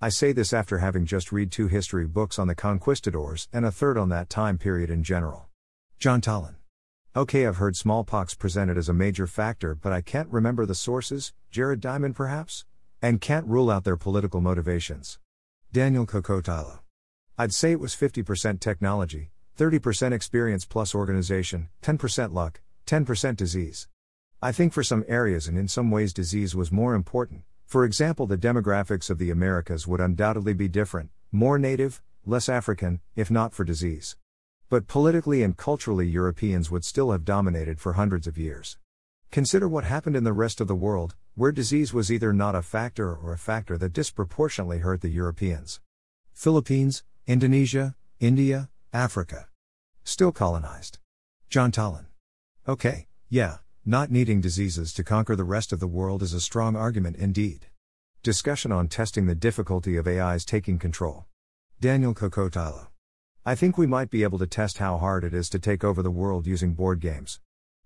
I say this after having just read two history books on the conquistadors and a third on that time period in general. Jaan Tallinn. Okay, I've heard smallpox presented as a major factor, but I can't remember the sources, Jared Diamond perhaps? And can't rule out their political motivations. Daniel Kokotajlo. I'd say it was fifty percent technology, thirty percent experience plus organization, ten percent luck, ten percent disease. I think for some areas and in some ways disease was more important. For example, the demographics of the Americas would undoubtedly be different, more native, less African, if not for disease. But politically and culturally Europeans would still have dominated for hundreds of years. Consider what happened in the rest of the world, where disease was either not a factor or a factor that disproportionately hurt the Europeans. Philippines, Indonesia, India, Africa. Still colonized. Jaan Tallinn. Okay, yeah. Not needing diseases to conquer the rest of the world is a strong argument indeed. Discussion on testing the difficulty of A Is taking control. Daniel Kokotajlo. I think we might be able to test how hard it is to take over the world using board games.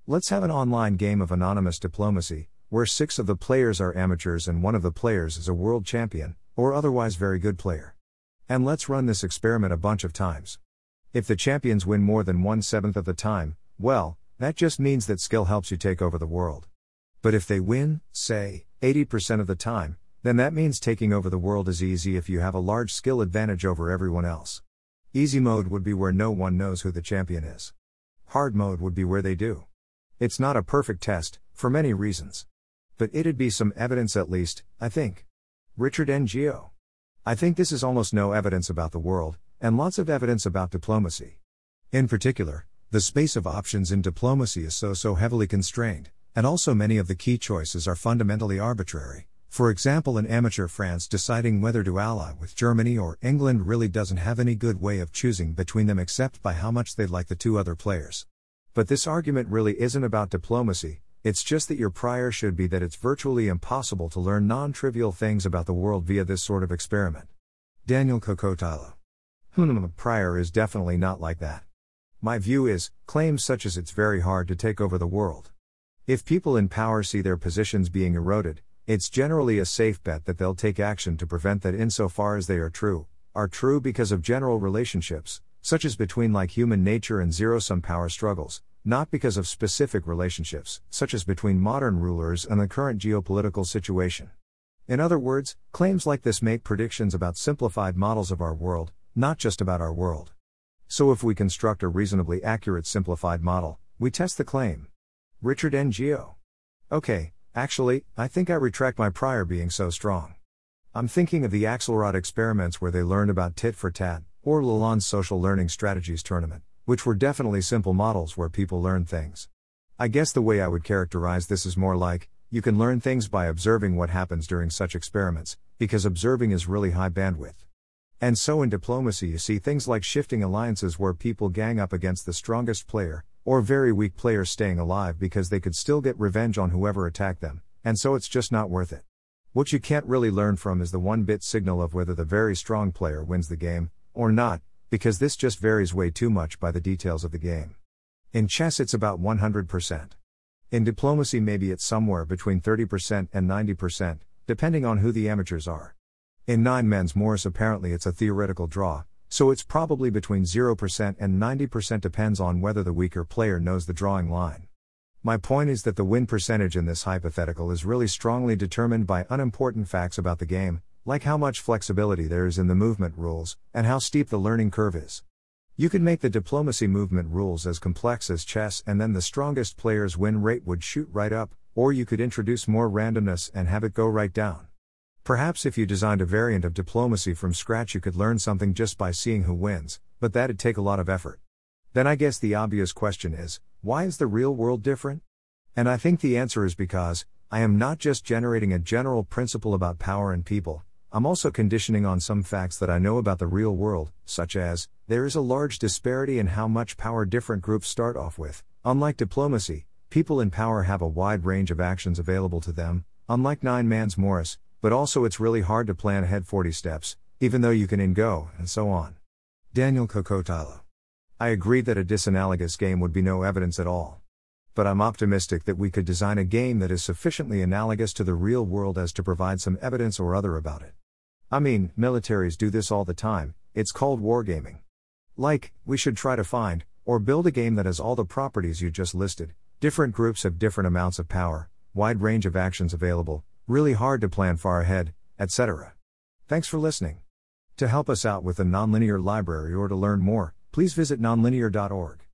Let's have an online game of anonymous diplomacy, where six of the players are amateurs and one of the players is a world champion, or otherwise very good player. And let's run this experiment a bunch of times. If the champions win more than one seventh of the time, well, that just means that skill helps you take over the world. But if they win, say, eighty percent of the time, then that means taking over the world is easy if you have a large skill advantage over everyone else. Easy mode would be where no one knows who the champion is. Hard mode would be where they do. It's not a perfect test, for many reasons. But it'd be some evidence at least, I think. Richard N G O. I think this is almost no evidence about the world, and lots of evidence about diplomacy. In particular, the space of options in diplomacy is so so heavily constrained, and also many of the key choices are fundamentally arbitrary. For example, an amateur France deciding whether to ally with Germany or England really doesn't have any good way of choosing between them except by how much they'd like the two other players. But this argument really isn't about diplomacy, it's just that your prior should be that it's virtually impossible to learn non-trivial things about the world via this sort of experiment. Daniel Kokotajlo. Hmm, prior is definitely not like that. My view is, claims such as it's very hard to take over the world. If people in power see their positions being eroded, it's generally a safe bet that they'll take action to prevent that insofar as they are true, are true because of general relationships, such as between like human nature and zero-sum power struggles, not because of specific relationships, such as between modern rulers and the current geopolitical situation. In other words, claims like this make predictions about simplified models of our world, not just about our world. So if we construct a reasonably accurate simplified model, we test the claim. Richard N G O. Okay. Actually, I think I retract my prior being so strong. I'm thinking of the Axelrod experiments where they learned about tit for tat, or Lalonde's social learning strategies tournament, which were definitely simple models where people learned things. I guess the way I would characterize this is more like, you can learn things by observing what happens during such experiments, because observing is really high bandwidth. And so in diplomacy you see things like shifting alliances where people gang up against the strongest player, or very weak players staying alive because they could still get revenge on whoever attacked them, and so it's just not worth it. What you can't really learn from is the one-bit signal of whether the very strong player wins the game, or not, because this just varies way too much by the details of the game. In chess it's about one hundred percent. In diplomacy maybe it's somewhere between thirty percent and ninety percent, depending on who the amateurs are. In nine men's Morris apparently it's a theoretical draw, so it's probably between zero percent and ninety percent depends on whether the weaker player knows the drawing line. My point is that the win percentage in this hypothetical is really strongly determined by unimportant facts about the game, like how much flexibility there is in the movement rules, and how steep the learning curve is. You could make the diplomacy movement rules as complex as chess and then the strongest player's win rate would shoot right up, or you could introduce more randomness and have it go right down. Perhaps if you designed a variant of diplomacy from scratch you could learn something just by seeing who wins, but that'd take a lot of effort. Then I guess the obvious question is, why is the real world different? And I think the answer is because, I am not just generating a general principle about power and people, I'm also conditioning on some facts that I know about the real world, such as, there is a large disparity in how much power different groups start off with. Unlike diplomacy, people in power have a wide range of actions available to them, unlike nine man's Morris, but also it's really hard to plan ahead forty steps, even though you can N G O, and so on. Daniel Kokotajlo. I agree that a disanalogous game would be no evidence at all. But I'm optimistic that we could design a game that is sufficiently analogous to the real world as to provide some evidence or other about it. I mean, militaries do this all the time, it's called wargaming. Like, we should try to find, or build a game that has all the properties you just listed, different groups have different amounts of power, wide range of actions available, really hard to plan far ahead, et cetera. Thanks for listening. To help us out with the Nonlinear Library or to learn more, please visit nonlinear dot org.